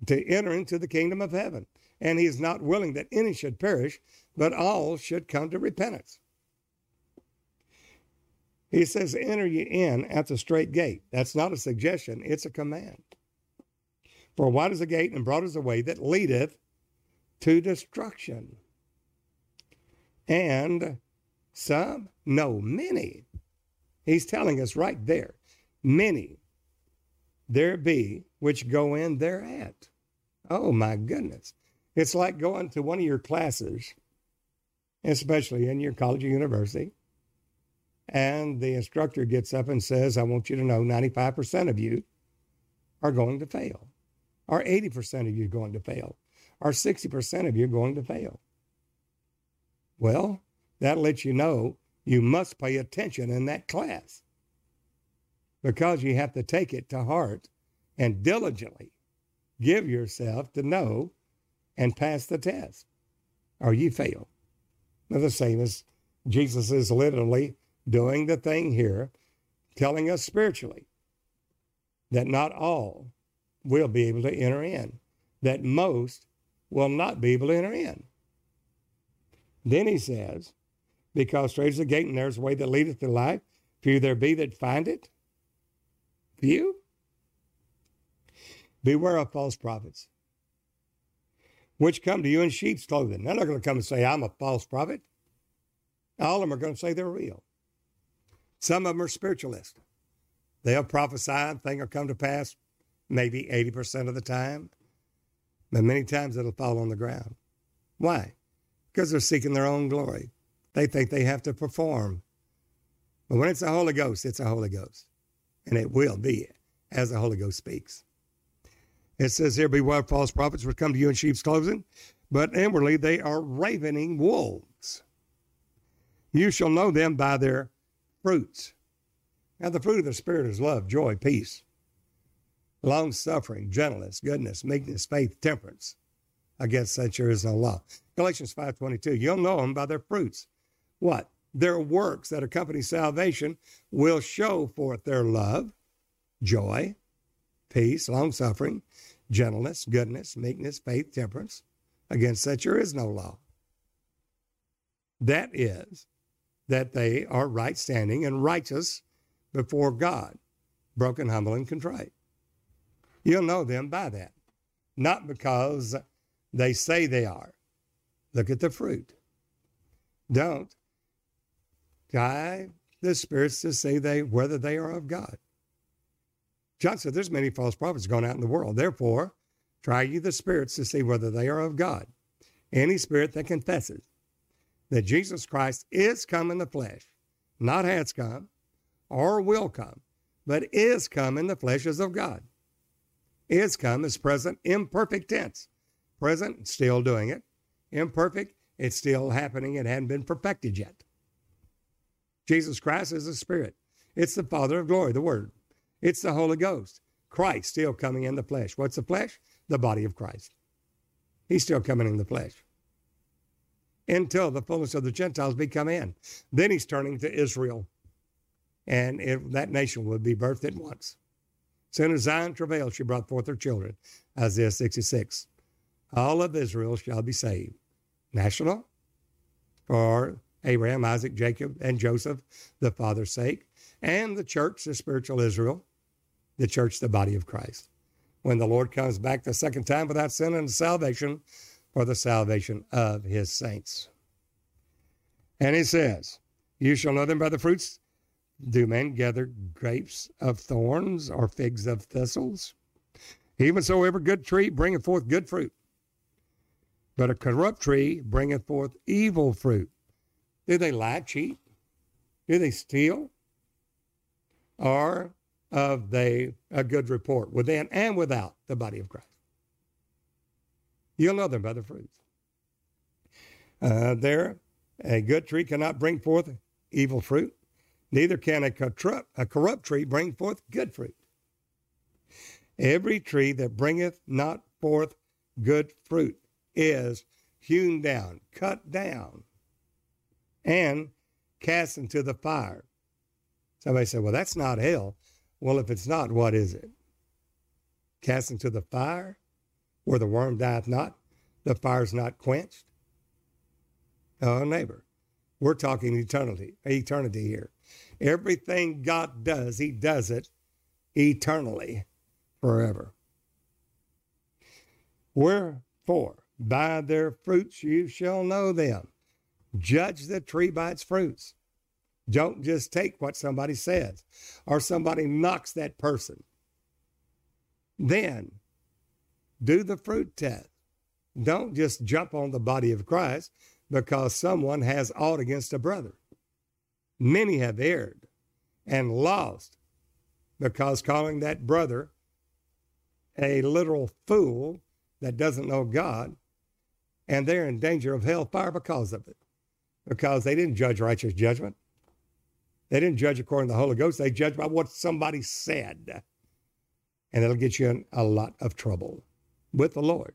to enter into the kingdom of heaven. And he is not willing that any should perish, but all should come to repentance. He says, enter ye in at the straight gate. That's not a suggestion, it's a command. For wide is the gate and broad is the way that leadeth to destruction. And some, no, many. He's telling us right there, many there be which go in thereat. Oh my goodness. It's like going to one of your classes, especially in your college or university, and the instructor gets up and says, I want you to know ninety-five percent of you are going to fail, or eighty percent of you are going to fail, or sixty percent of you are going to fail. Well, that lets you know you must pay attention in that class because you have to take it to heart and diligently give yourself to know and pass the test, or you fail. Now, the same as Jesus is literally doing the thing here, telling us spiritually that not all will be able to enter in, that most will not be able to enter in. Then he says, because straight is the gate and there is a way that leadeth to life, few there be that find it. Few? Beware of false prophets, which come to you in sheep's clothing. They're not going to come and say, I'm a false prophet. All of them are going to say they're real. Some of them are spiritualists. They'll prophesy and thing will come to pass maybe eighty percent of the time, but many times it'll fall on the ground. Why? Because they're seeking their own glory. They think they have to perform. But when it's the Holy Ghost, it's the Holy Ghost, and it will be as the Holy Ghost speaks. It says here, beware false prophets which come to you in sheep's clothing, but inwardly they are ravening wolves. You shall know them by their fruits. Now the fruit of the Spirit is love, joy, peace, long-suffering, gentleness, goodness, meekness, faith, temperance. Against such there is no law. Galatians five twenty-two, you'll know them by their fruits. What? Their works that accompany salvation will show forth their love, joy, peace, long-suffering, gentleness, goodness, meekness, faith, temperance. Against such there is no law. That is, that they are right standing and righteous before God, broken, humble, and contrite. You'll know them by that, not because they say they are. Look at the fruit. Don't try the spirits to see they, whether they are of God. John said, there's many false prophets gone out in the world. Therefore, try ye the spirits to see whether they are of God. Any spirit that confesses that Jesus Christ is come in the flesh, not has come or will come, but is come in the flesh as of God. Is come is present imperfect tense. Present, still doing it. Imperfect, it's still happening. It hadn't been perfected yet. Jesus Christ is a spirit. It's the Father of glory, the Word. It's the Holy Ghost. Christ still coming in the flesh. What's the flesh? The body of Christ. He's still coming in the flesh. Until the fullness of the Gentiles be come in. Then he's turning to Israel. And it, that nation would be birthed at once. Soon as Zion travailed, she brought forth her children. Isaiah sixty-six. All of Israel shall be saved. National, for Abraham, Isaac, Jacob, and Joseph, the Father's sake. And the church, the spiritual Israel. The church, the body of Christ. When the Lord comes back the second time without sin and salvation, for the salvation of his saints. And he says, you shall know them by the fruits. Do men gather grapes of thorns or figs of thistles? Even so, every good tree bringeth forth good fruit, but a corrupt tree bringeth forth evil fruit. Do they lie, cheat? Do they steal? Are of they a good report within and without the body of Christ? You'll know them by the fruits. Uh, there, a good tree cannot bring forth evil fruit. Neither can a corrupt, a corrupt tree bring forth good fruit. Every tree that bringeth not forth good fruit is hewn down, cut down, and cast into the fire. Somebody said, well, that's not hell. Well, if it's not, what is it? Cast into the fire, where the worm dieth not, the fire's not quenched. Oh, neighbor, we're talking eternity, eternity here. Everything God does, he does it eternally, forever. Wherefore, by their fruits you shall know them. Judge the tree by its fruits. Don't just take what somebody says or somebody knocks that person. Then do the fruit test. Don't just jump on the body of Christ because someone has aught against a brother. Many have erred and lost because calling that brother a literal fool that doesn't know God, and they're in danger of hellfire because of it, because they didn't judge righteous judgment. They didn't judge according to the Holy Ghost. They judged by what somebody said. And it'll get you in a lot of trouble with the Lord.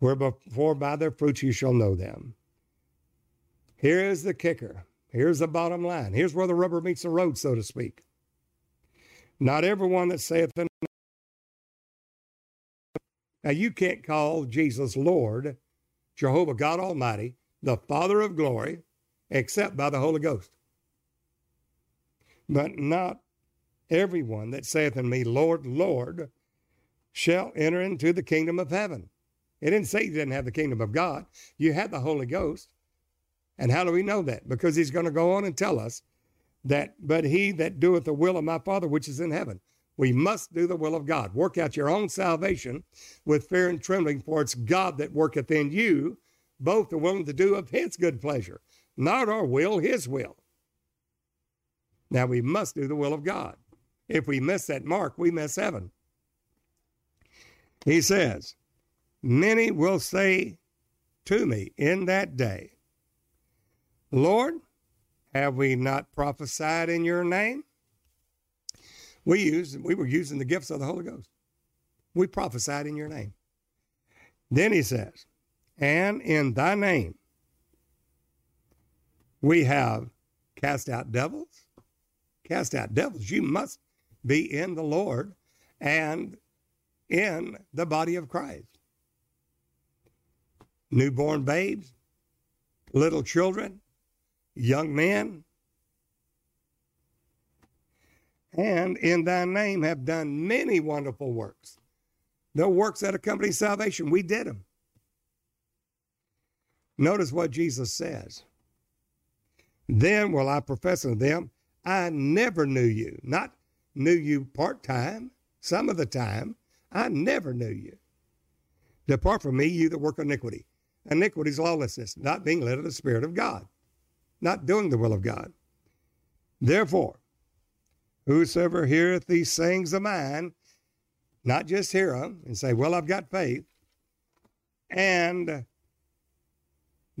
Wherefore by their fruits you shall know them. Here is the kicker. Here's the bottom line. Here's where the rubber meets the road, so to speak. Not everyone that saith in. Now, you can't call Jesus Lord, Jehovah God Almighty, the Father of glory, except by the Holy Ghost. But not everyone that saith in me, Lord, Lord, shall enter into the kingdom of heaven. It didn't say you didn't have the kingdom of God. You had the Holy Ghost. And how do we know that? Because he's going to go on and tell us that, but he that doeth the will of my Father, which is in heaven. We must do the will of God. Work out your own salvation with fear and trembling, for it's God that worketh in you, both are willing to do of his good pleasure. Not our will, his will. Now we must do the will of God. If we miss that mark, we miss heaven. He says, many will say to me in that day, Lord, have we not prophesied in your name? We used, we were using the gifts of the Holy Ghost. We prophesied in your name. Then he says, and in thy name, we have cast out devils. Cast out devils. You must be in the Lord and in the body of Christ. Newborn babes, little children, young men. And in thy name have done many wonderful works. The works that accompany salvation, we did them. Notice what Jesus says. Then will I profess unto them, I never knew you. Not, knew you part-time, some of the time. I never knew you. Depart from me, you that work iniquity. Iniquity is lawlessness, not being led of the Spirit of God, not doing the will of God. Therefore, whosoever heareth these sayings of mine, not just hear them and say, well, I've got faith, and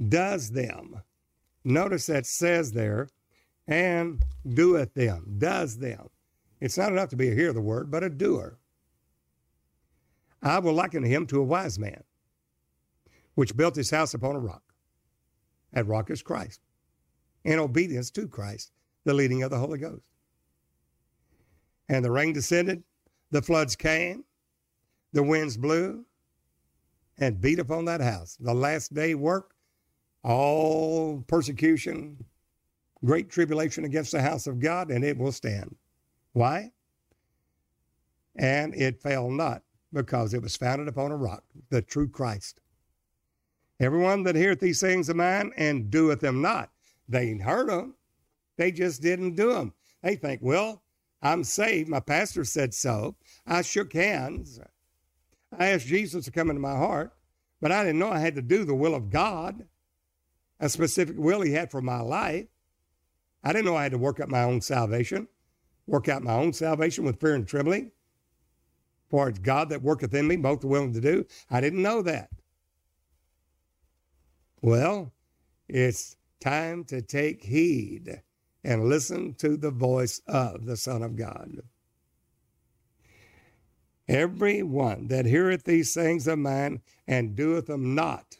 does them. Notice that says there, and doeth them, does them. It's not enough to be a hearer of the word, but a doer. I will liken him to a wise man, which built his house upon a rock. That rock is Christ, in obedience to Christ, the leading of the Holy Ghost. And the rain descended, the floods came, the winds blew, and beat upon that house. The last day work, all persecution, great tribulation against the house of God, and it will stand. Why? And it fell not, because it was founded upon a rock, the true Christ. Everyone that heareth these sayings of mine and doeth them not, they heard them, they just didn't do them. They think, well, I'm saved, my pastor said so, I shook hands, I asked Jesus to come into my heart, but I didn't know I had to do the will of God, a specific will he had for my life. I didn't know I had to work up my own salvation, work out my own salvation with fear and trembling. For it's God that worketh in me, both willing to do. I didn't know that. Well, it's time to take heed and listen to the voice of the Son of God. Everyone that heareth these sayings of mine and doeth them not,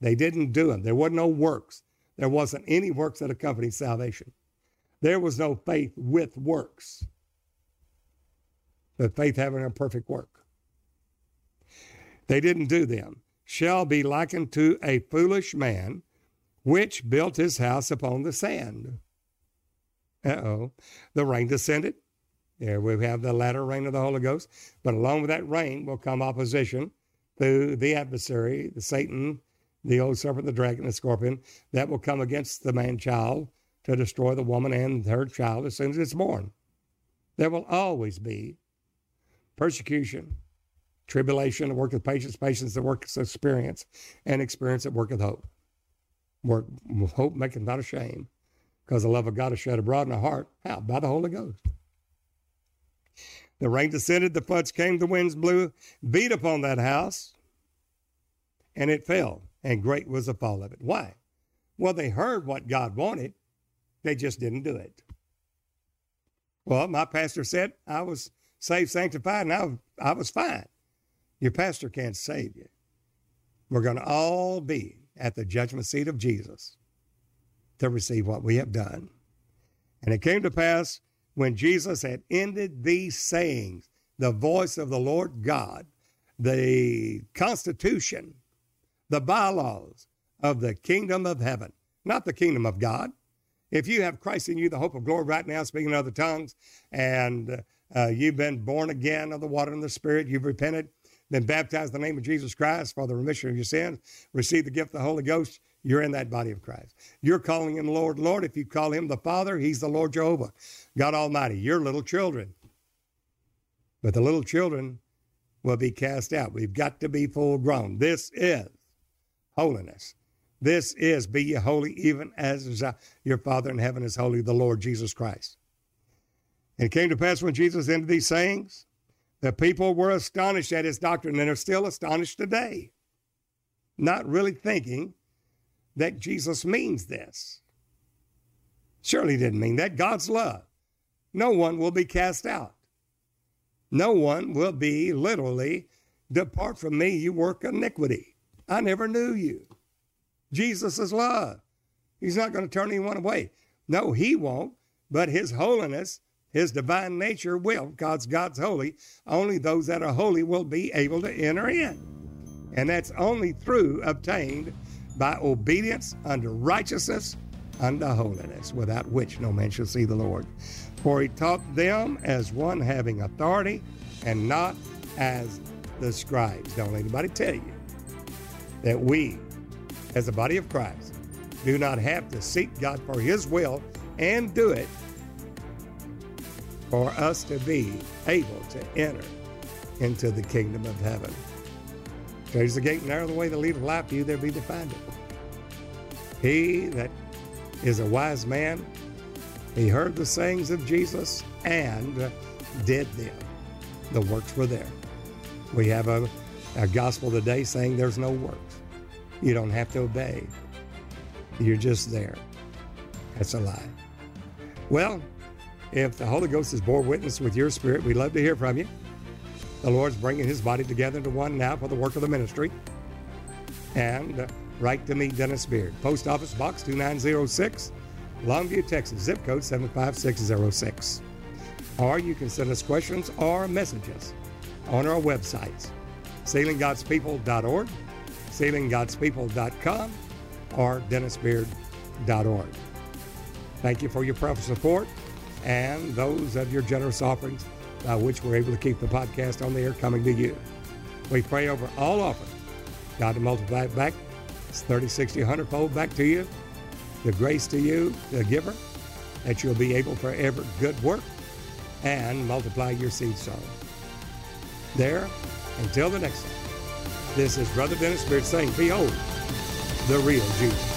they didn't do them. There wasn't no works. There wasn't any works that accompanied salvation. There was no faith with works, but faith having a perfect work. They didn't do them. Shall be likened to a foolish man, which built his house upon the sand. Uh-oh. The rain descended. There we have the latter rain of the Holy Ghost. But along with that rain will come opposition through the adversary, the Satan, the old serpent, the dragon, the scorpion, that will come against the man-child to destroy the woman and her child as soon as it's born. There will always be persecution, tribulation that worketh patience, patience that worketh experience, and experience that worketh hope. Work, hope maketh not ashamed, because the love of God is shed abroad in the heart. How? By the Holy Ghost. The rain descended, the floods came, the winds blew, beat upon that house, and it fell, and great was the fall of it. Why? Well, they heard what God wanted. They just didn't do it. Well, my pastor said I was saved, sanctified, and I, I was fine. Your pastor can't save you. We're going to all be at the judgment seat of Jesus to receive what we have done. And it came to pass when Jesus had ended these sayings, the voice of the Lord God, the constitution, the bylaws of the kingdom of heaven, not the kingdom of God. If you have Christ in you, the hope of glory right now, speaking in other tongues, and uh, Uh, you've been born again of the water and the Spirit. You've repented, been baptized in the name of Jesus Christ for the remission of your sins. Receive the gift of the Holy Ghost. You're in that body of Christ. You're calling him Lord, Lord. If you call him the Father, he's the Lord Jehovah, God Almighty. You're little children. But the little children will be cast out. We've got to be full grown. This is holiness. This is be ye holy even as your Father in heaven is holy, the Lord Jesus Christ. And it came to pass when Jesus ended these sayings, the people were astonished at his doctrine, and are still astonished today, not really thinking that Jesus means this. Surely he didn't mean that. God's love. No one will be cast out. No one will be literally, depart from me, you work iniquity. I never knew you. Jesus is love. He's not going to turn anyone away. No, he won't, but his holiness, his divine nature will, God's God's holy. Only those that are holy will be able to enter in. And that's only through obtained by obedience unto righteousness, unto holiness, without which no man shall see the Lord. For he taught them as one having authority and not as the scribes. Don't let anybody tell you that we, as the body of Christ, do not have to seek God for his will and do it, for us to be able to enter into the kingdom of heaven. There's the gate, narrow the way that leadeth life, few there be to find it. He that is a wise man, he heard the sayings of Jesus and did them. The works were there. We have a, a gospel today saying there's no works. You don't have to obey. You're just there. That's a lie. Well, if the Holy Ghost has bore witness with your spirit, we'd love to hear from you. The Lord's bringing his body together into one now for the work of the ministry. And uh, write to me, Dennis Beard, Post Office Box two nine zero six, Longview, Texas, zip code seven five six zero six. Or you can send us questions or messages on our websites, sealing gods people dot org, sealing gods people dot com, or dennis beard dot org. Thank you for your prayerful support and those of your generous offerings by which we're able to keep the podcast on the air coming to you. We pray over all offerings, God to multiply it back, thirty, sixty, one hundred fold back to you, the grace to you, the giver, that you'll be able for ever good work and multiply your seed sown. There, until the next time, this is Brother Dennis Beard saying, behold, the real Jesus.